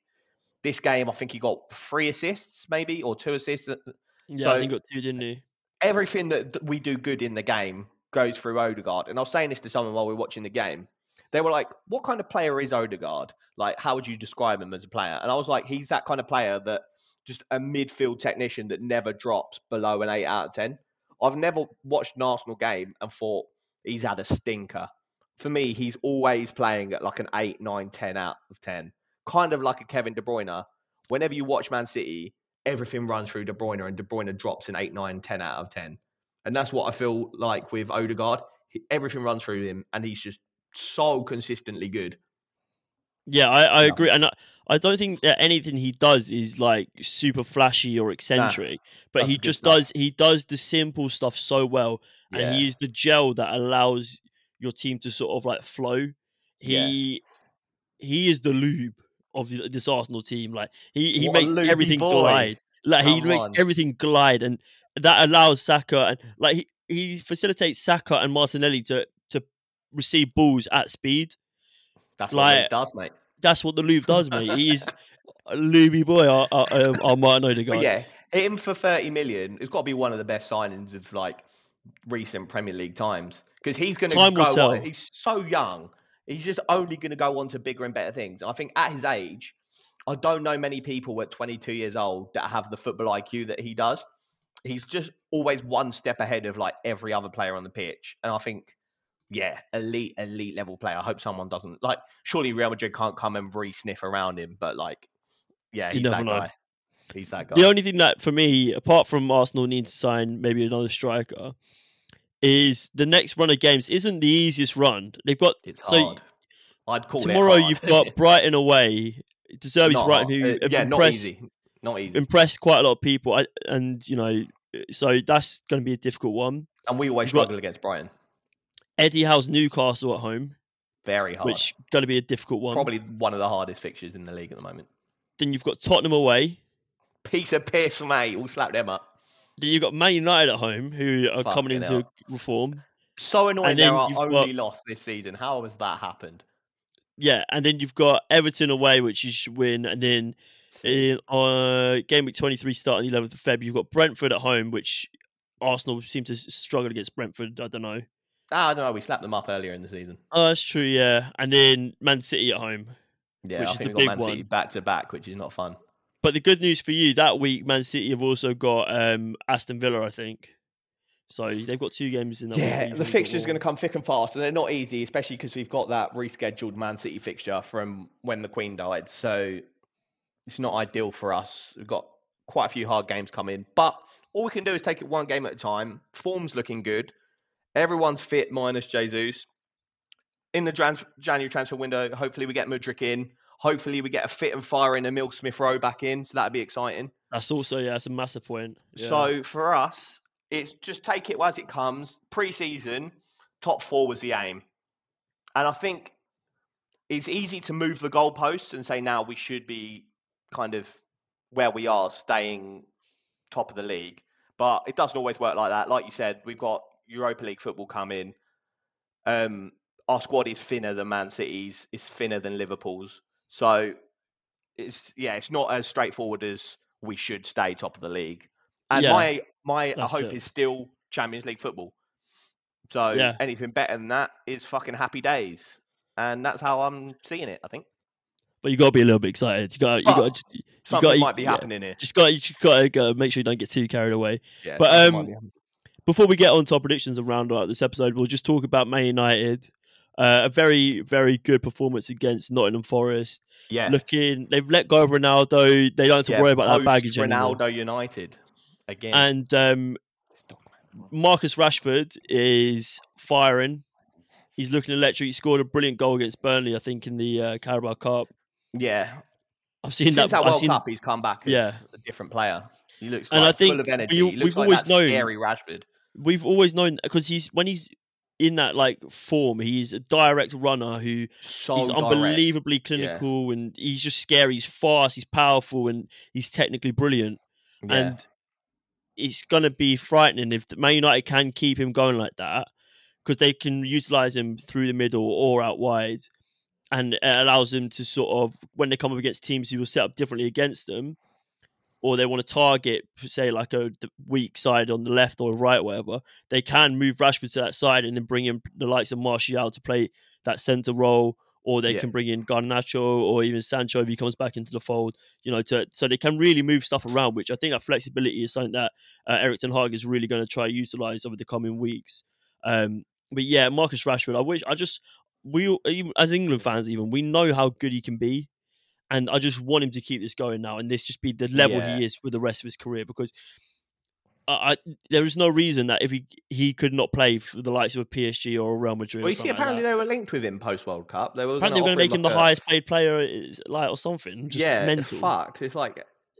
This game, I think he got 3 assists, maybe, or 2 assists. Yeah, so I think he got 2, didn't he? Everything that we do good in the game goes through Odegaard. And I was saying this to someone while we were watching the game. They were like, what kind of player is Odegaard? Like, how would you describe him as a player? And I was like, he's that kind of player that just a midfield technician that never drops below an 8 out of 10. I've never watched an Arsenal game and thought he's had a stinker. For me, he's always playing at like an 8, 9, 10 out of 10. Kind of like a Kevin De Bruyne. Whenever you watch Man City, everything runs through De Bruyne and De Bruyne drops an 8, 9, 10 out of 10. And that's what I feel like with Odegaard. Everything runs through him and he's just so consistently good. Yeah, I agree. And I don't think that anything he does is like super flashy or eccentric, but he just does the simple stuff so well. And he is the gel that allows your team to sort of like flow. He is the lube of this Arsenal team. Like he makes everything glide. Like he makes everything glide, and that allows Saka and like he facilitates Saka and Martinelli to receive balls at speed. That's like, what it does, mate. That's what the lube does, mate. He's a lubey boy, our Martin Odegaard. But yeah, him for 30 million, it's got to be one of the best signings of like recent Premier League times. Because he's going to go on. He's so young. He's just only going to go on to bigger and better things. I think at his age, I don't know many people at 22 years old that have the football IQ that he does. He's just always one step ahead of like every other player on the pitch. And I think... yeah, elite level player. I hope someone doesn't like. Surely Real Madrid can't come and re-sniff around him, but like, yeah, he's that guy. He's that guy. The only thing that for me, apart from Arsenal needs to sign maybe another striker, is the next run of games isn't the easiest run. They've got hard. I'd call tomorrow. It hard. You've got Brighton away. Deserves Brighton, who not easy. Impressed quite a lot of people, and you know, so that's going to be a difficult one. And we always struggle against Brighton. Eddie Howe's Newcastle at home. Very hard. Which is going to be a difficult one. Probably one of the hardest fixtures in the league at the moment. Then you've got Tottenham away. Piece of piss, mate. We'll slap them up. Then you've got Man United at home, who are coming into reform. So annoying they're our only loss this season. How has that happened? Yeah, and then you've got Everton away, which you should win. And then on game week 23 starting the 11th of February, you've got Brentford at home, which Arsenal seem to struggle against Brentford. I don't know. I don't know. We slapped them up earlier in the season. Oh, that's true, yeah. And then Man City at home. Yeah, which I think we've got Man City back to back, which is not fun. But the good news for you, that week, Man City have also got Aston Villa, I think. So they've got 2 games in that week. Yeah, the fixture's going to come thick and fast, and they're not easy, especially because we've got that rescheduled Man City fixture from when the Queen died. So it's not ideal for us. We've got quite a few hard games coming, but all we can do is take it 1 game at a time. Form's looking good. Everyone's fit minus Jesus. In the January transfer window, hopefully we get Mudryk in. Hopefully we get a fit and firing Emile Smith-Rowe back in. So that'd be exciting. That's also, yeah, that's a massive point. Yeah. So for us, it's just take it as it comes. Pre-season, top four was the aim. And I think it's easy to move the goalposts and say now we should be kind of where we are, staying top of the league. But it doesn't always work like that. Like you said, we've got Europa League football coming. Our squad is thinner than Man City's. It's thinner than Liverpool's. So it's not as straightforward as we should stay top of the league. And my hope is still Champions League football. So anything better than that is fucking happy days. And that's how I'm seeing it, I think. But you got to be a little bit excited. Something might be happening here. You just got to make sure you don't get too carried away. Yeah, but before we get on to our predictions and round out this episode, we'll just talk about Man United. A very, very good performance against Nottingham Forest. Yeah, they've let go of Ronaldo. They don't have to worry about that baggage anymore. Ronaldo United again. And Marcus Rashford is firing. He's looking electric. He scored a brilliant goal against Burnley, I think, in the Carabao Cup. Yeah, I've seen since that. Since that World Cup, he's come back as a different player. He looks full of energy. He looks like that scary Rashford. We've always known because when he's in that form, he's a direct runner who's unbelievably clinical, and he's just scary. He's fast, he's powerful, and he's technically brilliant. Yeah. And it's gonna be frightening if Man United can keep him going like that, because they can utilize him through the middle or out wide, and it allows them to sort of, when they come up against teams who will set up differently against them, or they want to target, say, the weak side on the left or right, whatever, they can move Rashford to that side and then bring in the likes of Martial to play that centre role, or they can bring in Garnacho or even Sancho if he comes back into the fold, so they can really move stuff around, which I think that flexibility is something that Erik ten Hag is really going to try to utilise over the coming weeks. But yeah, Marcus Rashford, we, as England fans even, we know how good he can be. And I just want him to keep this going now, and this just be the level he is for the rest of his career, because there is no reason that if he could not play for the likes of a PSG or a Real Madrid. Well, you see, apparently they were linked with him post World Cup. They were going to make him the highest paid player, or something. Just mental. It's fucked. It's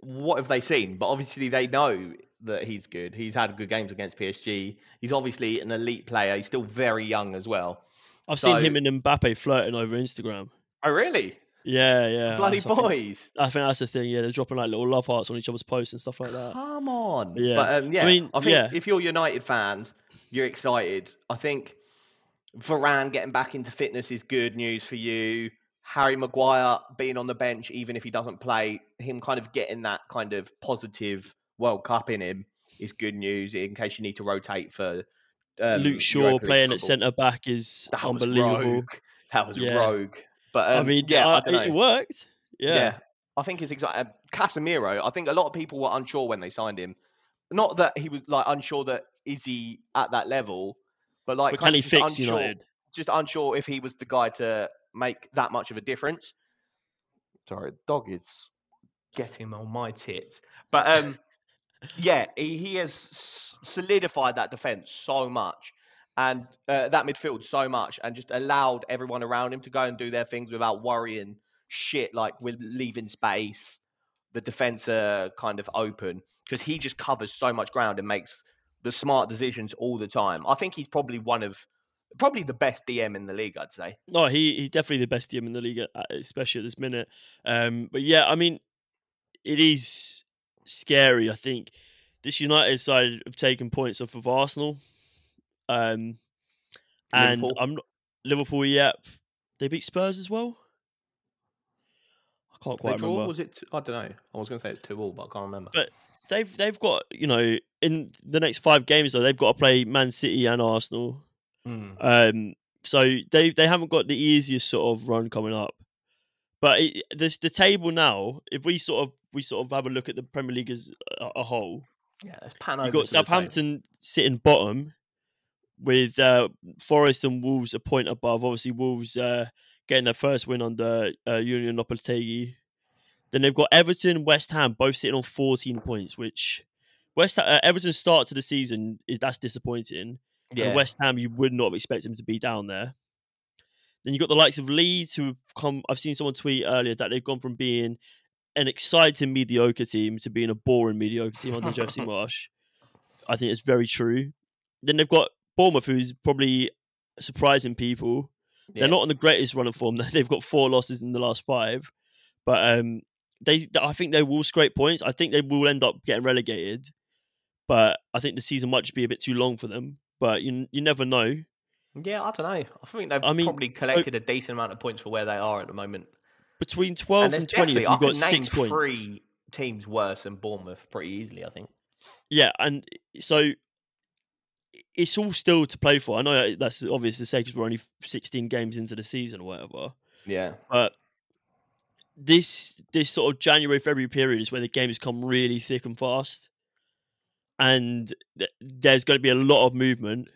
what have they seen? But obviously they know that he's good. He's had good games against PSG. He's obviously an elite player. He's still very young as well. I've seen him and Mbappe flirting over Instagram. Oh, really? Yeah. Bloody boys. I think that's the thing, yeah. They're dropping little love hearts on each other's posts and stuff like that. Come on. Yeah. But I think if you're United fans, you're excited. I think Varane getting back into fitness is good news for you. Harry Maguire being on the bench, even if he doesn't play, him kind of getting that kind of positive World Cup in him is good news in case you need to rotate for... Luke Shaw playing at centre-back is unbelievable. That was rogue. But I don't know. It worked. Yeah. I think it's exciting. Casemiro, I think a lot of people were unsure when they signed him. Not that he was unsure that is he at that level, but can he fix United? Just unsure if he was the guy to make that much of a difference. Sorry, dog is getting on my tits. But he has solidified that defense so much. And that midfield so much, and just allowed everyone around him to go and do their things without worrying shit, like we're leaving space, the defence are kind of open, because he just covers so much ground and makes the smart decisions all the time. I think he's probably the best DM in the league, I'd say. No, he's definitely the best DM in the league, especially at this minute. It is scary. I think this United side have taken points off of Arsenal. And Liverpool. Liverpool, yep. They beat Spurs as well. I can't quite remember. Draw? Was it? I don't know. I was going to say it's 2-2, but I can't remember. But they've got in the next 5 games though, they've got to play Man City and Arsenal. So they haven't got the easiest sort of run coming up. But the table now, if we sort of have a look at the Premier League as a whole, it's pan over. You've got Southampton sitting bottom, with Forest and Wolves a point above. Obviously, Wolves getting their first win under Union Lopetegui. Then they've got Everton, West Ham, both sitting on 14 points, which Everton's start to the season, that's disappointing. Yeah. And West Ham, you would not have expected him to be down there. Then you've got the likes of Leeds, who have come. I've seen someone tweet earlier that they've gone from being an exciting mediocre team to being a boring mediocre team under Jesse Marsh. I think it's very true. Then they've got Bournemouth, who's probably surprising people. Yeah. They're not on the greatest run of form. They've got 4 losses in the last 5, but I think they will scrape points. I think they will end up getting relegated, but I think the season might just be a bit too long for them. But you never know. Yeah, I don't know. I think they've probably collected a decent amount of points for where they are at the moment. Between 12 and 20, you've got 6 points. 3 teams worse than Bournemouth pretty easily, I think. Yeah, and so it's all still to play for. I know that's obvious to say because we're only 16 games into the season or whatever. Yeah. But this sort of January, February period is where the games come really thick and fast. And there's going to be a lot of movement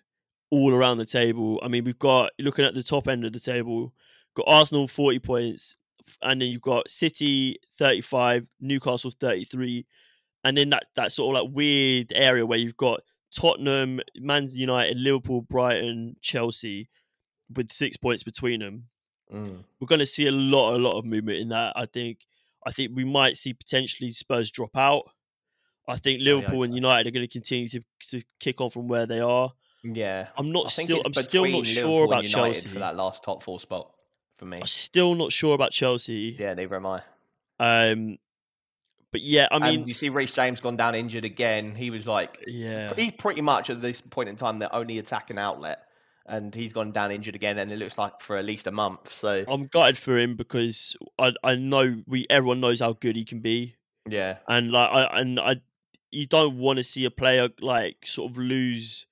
all around the table. I mean, we've got, looking at the top end of the table, got Arsenal 40 points, and then you've got City 35, Newcastle 33, and then that sort of like weird area where you've got Tottenham, Man United, Liverpool, Brighton, Chelsea with 6 points between them. Mm. We're going to see a lot of movement in that. I think we might see potentially Spurs drop out. I think Liverpool and United are going to continue to kick on from where they are. Yeah, I'm still not sure about Chelsea for that last top 4 spot for me. I'm still not sure about Chelsea. Yeah, neither am I. But yeah, I mean, you see, Reece James gone down injured again. He was like, yeah, he's pretty much at this point in time their only attacking outlet, and he's gone down injured again, and it looks like for at least a month. So I'm gutted for him because I know everyone knows how good he can be. Yeah, and like you don't want to see a player like sort of lose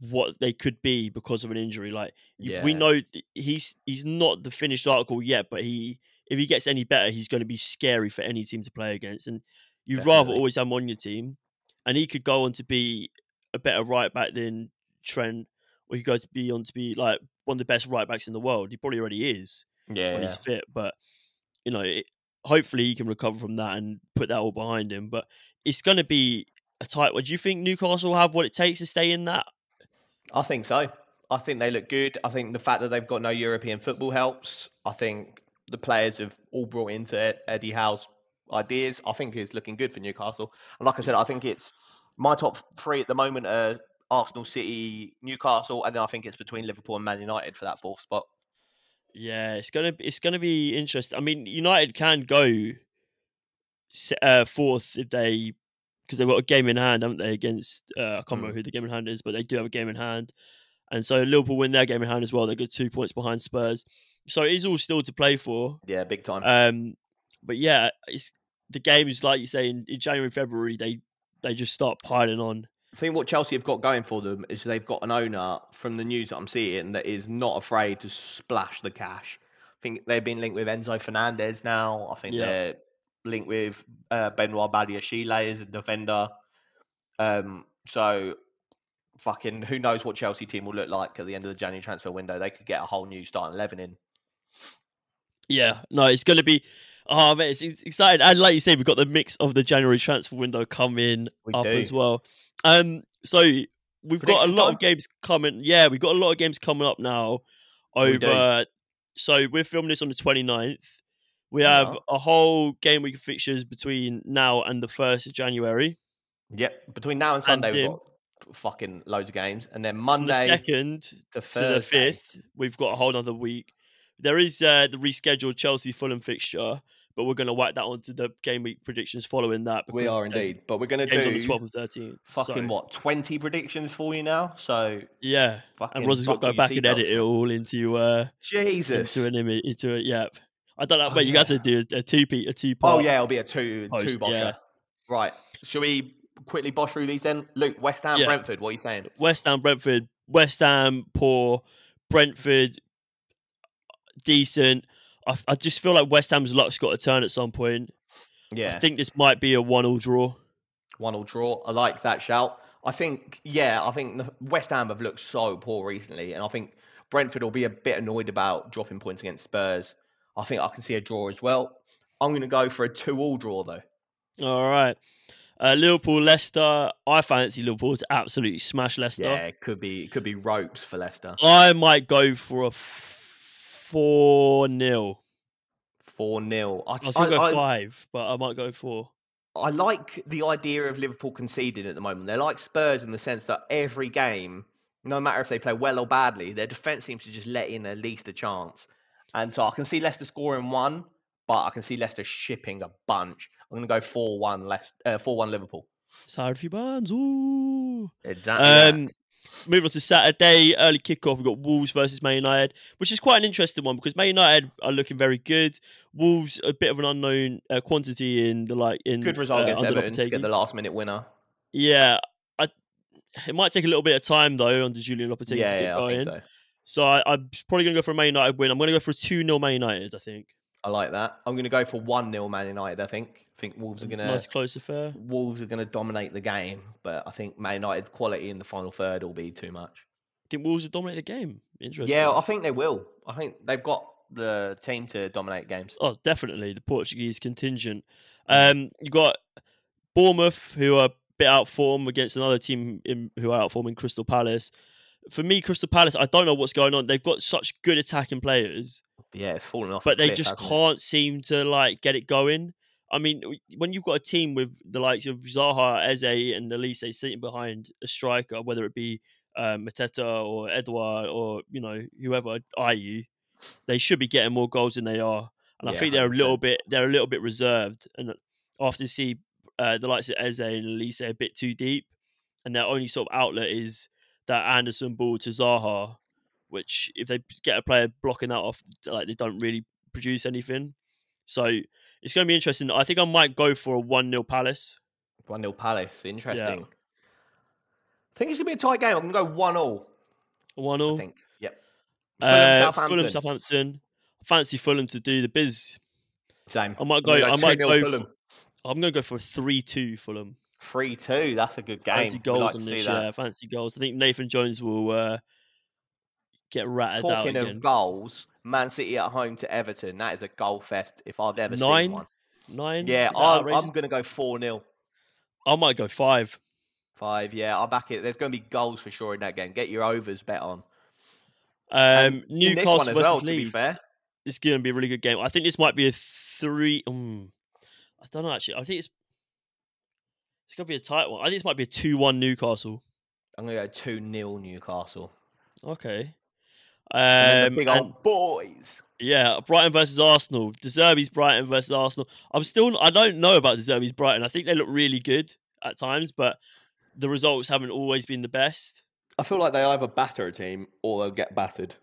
what they could be because of an injury. Like we know he's not the finished article yet, but if he gets any better, he's going to be scary for any team to play against. And you'd rather always have him on your team. And he could go on to be a better right back than Trent, or he goes on to be like one of the best right backs in the world. He probably already is when he's fit. But you know, hopefully he can recover from that and put that all behind him. But it's going to be a tight one. Do you think Newcastle have what it takes to stay in that? I think so. I think they look good. I think the fact that they've got no European football helps. I think the players have all brought into Eddie Howe's ideas. I think it's looking good for Newcastle. And like I said, I think it's my top 3 at the moment are Arsenal, City, Newcastle, and then I think it's between Liverpool and Man United for that 4th spot. Yeah, it's gonna be interesting. I mean, United can go 4th if they. Because they've got a game in hand, haven't they, against, I can't remember who the game in hand is, but they do have a game in hand. And so Liverpool win their game in hand as well. They've got 2 points behind Spurs. So it is all still to play for. Yeah, big time. But yeah, the games, like you say, in January, February, they just start piling on. I think what Chelsea have got going for them is they've got an owner, from the news that I'm seeing, that is not afraid to splash the cash. I think they've been linked with Enzo Fernandez now. I think they're linked with Benoit Badiashile as a defender. So fucking who knows what Chelsea team will look like at the end of the January transfer window. They could get a whole new starting 11 in. Yeah, no, it's going to be... Oh, man, it's exciting. And like you say, we've got the mix of the January transfer window coming up as well. So we've got a lot of games coming. Yeah, we've got a lot of games coming up now. So we're filming this on the 29th. We have a whole game week of fixtures between now and the 1st of January. Yep, between now and Sunday we've got fucking loads of games. And then Monday the 2nd to the 5th, we've got a whole other week. There is the rescheduled Chelsea-Fulham fixture, but we're going to whack that onto the game week predictions following that. We are indeed, but we're going to do on the 12th and 13th. Fucking 20 predictions for you now? So yeah, and Roz has got to go back and edit it all into... Jesus! Into an image, yep. I don't know, but you got to do a two-part. Oh, yeah, it'll be a two-bosher. Yeah. Right. Shall we quickly bosh through these then? Luke, West Ham, Brentford, what are you saying? West Ham, poor. Brentford, decent. I just feel like West Ham's luck's got to turn at some point. Yeah. I think this might be a 1-1 draw. 1-1 draw. I like that shout. I think the West Ham have looked so poor recently, and I think Brentford will be a bit annoyed about dropping points against Spurs. I think I can see a draw as well. I'm going to go for a 2-2 draw, though. All right. Liverpool, Leicester. I fancy Liverpool to absolutely smash Leicester. Yeah, it could be ropes for Leicester. I might go for a 4-0. 4-0. I was going to go 5, but I might go 4. I like the idea of Liverpool conceding at the moment. They're like Spurs in the sense that every game, no matter if they play well or badly, their defence seems to just let in at least a chance. And so I can see Leicester scoring one, but I can see Leicester shipping a bunch. I'm going to go 4-1 Leicester, 4-1 Liverpool. Sorry for your bands. Ooh. Exactly. Moving on to Saturday, early kickoff. We've got Wolves versus Man United, which is quite an interesting one because Man United are looking very good. Wolves a bit of an unknown quantity in the like in good result against Everton to get the last minute winner. Yeah, it might take a little bit of time though under Julian Lopetegui to get going. I think so. So I'm probably going to go for a Man United win. I'm going to go for a 2-0 Man United. I think. I like that. I'm going to go for 1-0 Man United. I think Wolves are going to nice close affair. Wolves are going to dominate the game, but I think Man United's quality in the final third will be too much. Think Wolves will dominate the game? Interesting. Yeah, I think they will. I think they've got the team to dominate games. Oh, definitely the Portuguese contingent. You got Bournemouth, who are a bit out form against another team who are out forming Crystal Palace. For me, Crystal Palace, I don't know what's going on. They've got such good attacking players. Yeah, it's fallen off. But they just can't seem to like get it going. I mean, when you've got a team with the likes of Zaha, Eze and Elise sitting behind a striker, whether it be Mateta or Edouard or, you know, whoever, IU, they should be getting more goals than they are. And yeah, I think they're a little bit reserved. And after you see the likes of Eze and Elise a bit too deep, and their only sort of outlet is that Anderson ball to Zaha, which if they get a player blocking that off, like they don't really produce anything. So it's going to be interesting. I think I might go for a 1-0 Palace. 1-0 Palace. Interesting. Yeah. I think it's going to be a tight game. I'm going to go 1-1. 1-1? I think. Yep. Fulham, Southampton. I fancy Fulham to do the biz. Same. I'm going to go for a 3-2 Fulham. 3-2. That's a good game. Fancy goals like on this. Yeah, fancy goals. I think Nathan Jones will get ratted out again. Talking of goals, Man City at home to Everton. That is a goal fest if I've ever seen one. 9? Yeah, I'm going to go 4-0. I might go 5. 5, yeah. I'll back it. There's going to be goals for sure in that game. Get your overs bet on. Newcastle versus Leeds. To be fair. It's going to be a really good game. I think this might be a 3... I don't know, actually. I think it's going to be a tight one. I think this might be a 2-1 Newcastle. I'm going to go 2-0 Newcastle. Okay. Big old boys. Yeah, Brighton versus Arsenal. De Zerbi's Brighton versus Arsenal. I don't know about De Zerbi's Brighton. I think they look really good at times, but the results haven't always been the best. I feel like they either batter a team or they'll get battered.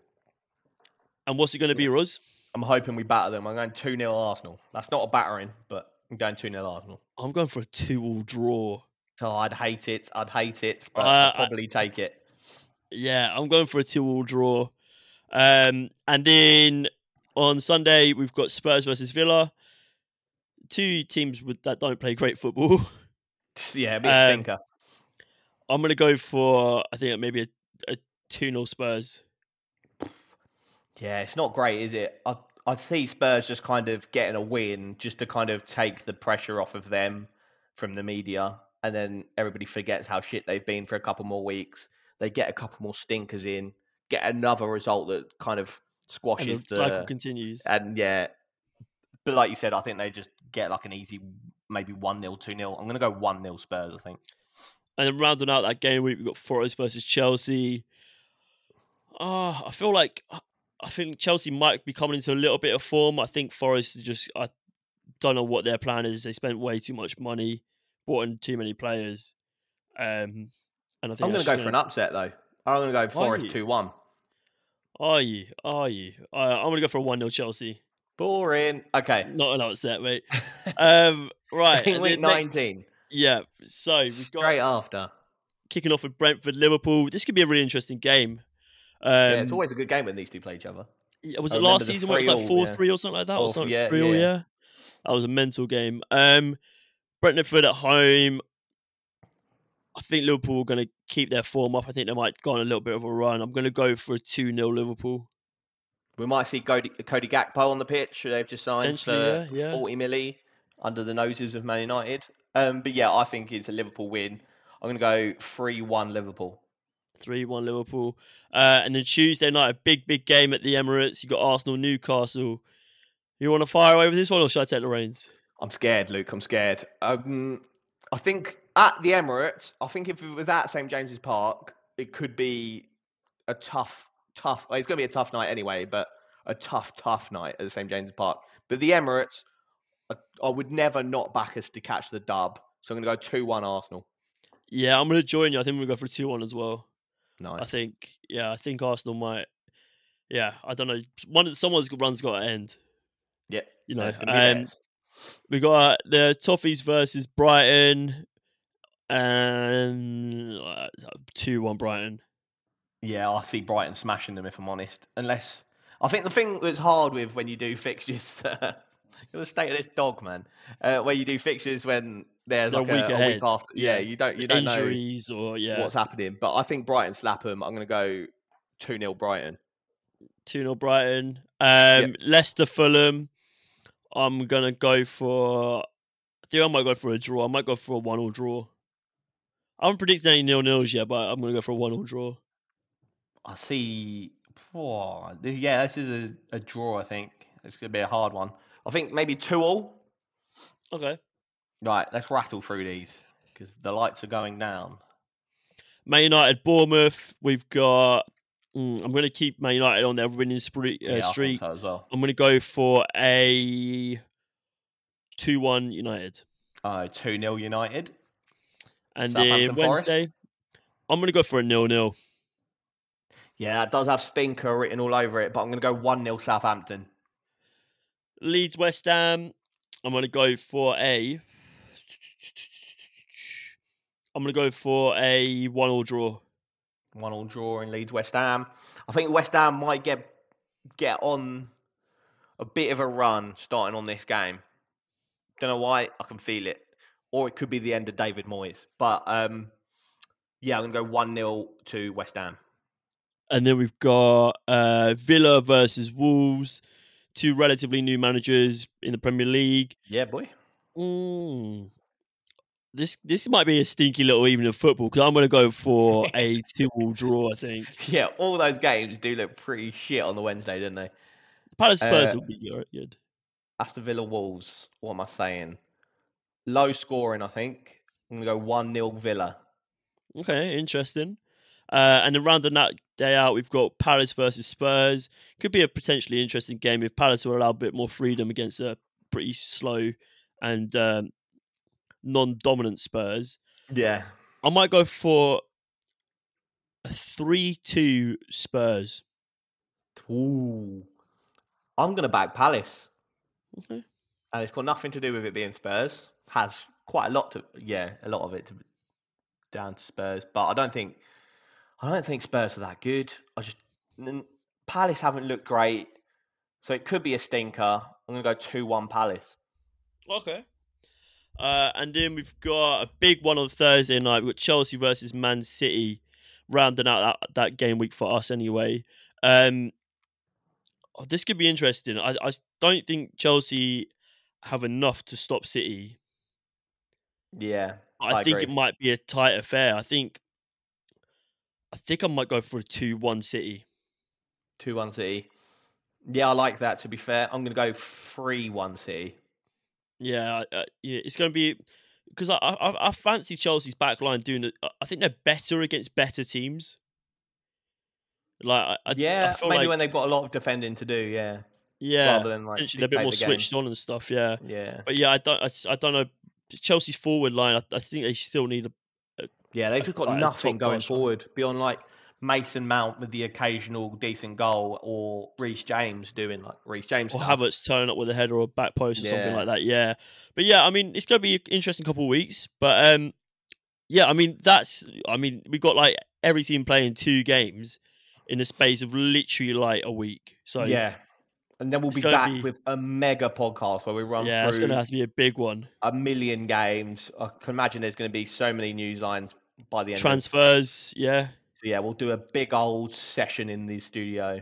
And what's it going to be, Ruz? I'm hoping we batter them. I'm going 2-0 Arsenal. That's not a battering, but I'm going 2-0 Arsenal. I'm going for a 2-2 draw. Oh, I'd hate it, but I'd probably take it. Yeah, I'm going for a 2-2 draw. And then on Sunday, we've got Spurs versus Villa. Two teams that don't play great football. Yeah, a bit stinker. I'm going to go for, I think, maybe a 2-0 Spurs. Yeah, it's not great, is it? I see Spurs just kind of getting a win just to kind of take the pressure off of them from the media. And then everybody forgets how shit they've been for a couple more weeks. They get a couple more stinkers in. Get another result that kind of squashes and the cycle continues. And yeah, but like you said, I think they just get like an easy maybe 1-0, 2-0. I'm going to go 1-0 Spurs, I think. And then rounding out that game week, we've got Forest versus Chelsea. I think Chelsea might be coming into a little bit of form. I think Forest I don't know what their plan is. They spent way too much money, bought in too many players. And I think I'm going to go for an upset though. I'm going to go Forest 2-1. Are you? I'm going to go for a 1-0 Chelsea. Boring. Okay. Not an upset, mate. Right. Week 19. Yeah. So we've got... Straight after. Kicking off with Brentford, Liverpool. This could be a really interesting game. Yeah, it's always a good game when these two play each other. Was it last season where it was like 4-3 or something like that? Or something 3-3, yeah. That was a mental game. Brentford at home. I think Liverpool are going to keep their form up. I think they might go on a little bit of a run. I'm going to go for a 2-0 Liverpool. We might see Cody Gakpo on the pitch. They've just signed for 40 milli under the noses of Man United. But yeah, I think it's a Liverpool win. I'm going to go 3-1 Liverpool. 3-1 Liverpool. And then Tuesday night, a big game at the Emirates. You've got Arsenal, Newcastle. You want to fire away with this one, or should I take the reins? I'm scared, Luke. I'm scared. I think at the Emirates, I think if it was at St. James's Park, it could be a tough... Well, it's going to be a tough night anyway, but a tough night at St. James's Park. But the Emirates, I would never not back us to catch the dub. So I'm going to go 2-1 Arsenal. Yeah, I'm going to join you. I think we're going to go for 2-1 as well. Nice. I think Arsenal might... Yeah, I don't know. Someone's run's got to end. Yeah. You know, we got the Toffees versus Brighton, and 2-1 Brighton. Yeah, I see Brighton smashing them, if I'm honest. Unless... I think the thing that's hard with when you do fixtures... the state of this dog, man. Where you do fixtures when there's like a week after. Yeah, you don't know injuries or what's happening. But I think Brighton slap them. I'm going to go 2-0 Brighton. 2-0 Brighton. Leicester Fulham. I'm going to go for... I think I might go for a draw. I might go for a 1-1 draw. I haven't predicted any 0-0s yet, but I'm going to go for a 1-1 draw. I see... Oh, yeah, this is a draw, I think. It's going to be a hard one. I think maybe 2-2. Okay. Right, let's rattle through these because the lights are going down. Man United, Bournemouth. We've got... I'm going to keep Man United on their winning streak. I think so as well. I'm going to go for a 2-1 United. 2-0 United. And then Wednesday, I'm going to go for a 0-0. Yeah, it does have stinker written all over it, but I'm going to go 1-0 Southampton. Leeds, West Ham. I'm going to go for a 1-1 draw. 1-1 draw in Leeds, West Ham. I think West Ham might get on a bit of a run starting on this game. Don't know why. I can feel it. Or it could be the end of David Moyes. But yeah, I'm going to go 1-0 to West Ham. And then we've got Villa versus Wolves. Two relatively new managers in the Premier League. Yeah, boy. This might be a stinky little evening of football because I'm going to go for a 2-2 draw, I think. Yeah, all those games do look pretty shit on the Wednesday, don't they? Palace Spurs will be good. Aston Villa Wolves, what am I saying? Low scoring, I think. I'm going to go 1-0 Villa. Okay, interesting. And around that day out, we've got Palace versus Spurs. Could be a potentially interesting game if Palace will allow a bit more freedom against a pretty slow and non-dominant Spurs. Yeah. I might go for a 3-2 Spurs. Ooh. I'm going to back Palace. Okay. And it's got nothing to do with it being Spurs. Has quite a lot of it down to Spurs. But I don't think Spurs are that good. Palace haven't looked great. So it could be a stinker. I'm going to go 2-1 Palace. Okay. And then we've got a big one on Thursday night. We've got Chelsea versus Man City. Rounding out that game week for us anyway. This could be interesting. I don't think Chelsea have enough to stop City. Yeah, I think agree. It might be a tight affair. I think I might go for a 2-1 City. 2-1 City. Yeah, I like that, to be fair. I'm going to go 3-1 City. Yeah, it's going to be... Because I fancy Chelsea's back line doing... I think they're better against better teams. Like, I feel maybe like, when they've got a lot of defending to do, yeah. Yeah, rather than like they're a bit more switched on and stuff, yeah. Yeah. But yeah, I don't know. Chelsea's forward line, I think they still need a... Yeah, they've just got nothing going forward beyond like Mason Mount with the occasional decent goal or Reece James or stuff. Havertz turning up with a header or a back post or something like that. Yeah, but yeah, I mean it's going to be an interesting couple of weeks. But yeah, I mean we've got like every team playing two games in the space of literally like a week. So yeah, and then we'll be back with a mega podcast where we run through... Yeah, it's going to have to be a big one. 1 million games. I can imagine there's going to be so many news lines by the end Transfers, yeah. So yeah, we'll do a big old session in the studio.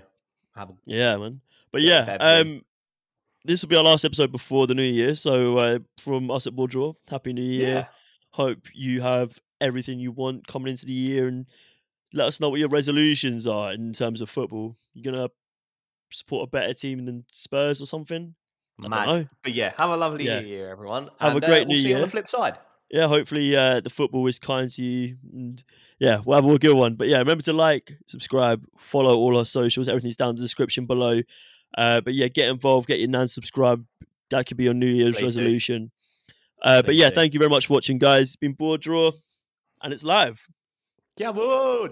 Yeah, man. But yeah, this will be our last episode before the new year. So from us at Bore Draw, Happy New Year. Yeah. Hope you have everything you want coming into the year, and let us know what your resolutions are in terms of football. You're going to support a better team than Spurs or something? Mad. But yeah, have a lovely new year, everyone. Have a great new year. See you on the flip side. Yeah, hopefully the football is kind to you. And yeah, we'll have a good one. But yeah, remember to like, subscribe, follow all our socials. Everything's down in the description below. But yeah, get involved, get your nan subscribed. That could be your New Year's resolution. But yeah, thank you very much for watching, guys. It's been Bore Draw, and it's live. Yeah,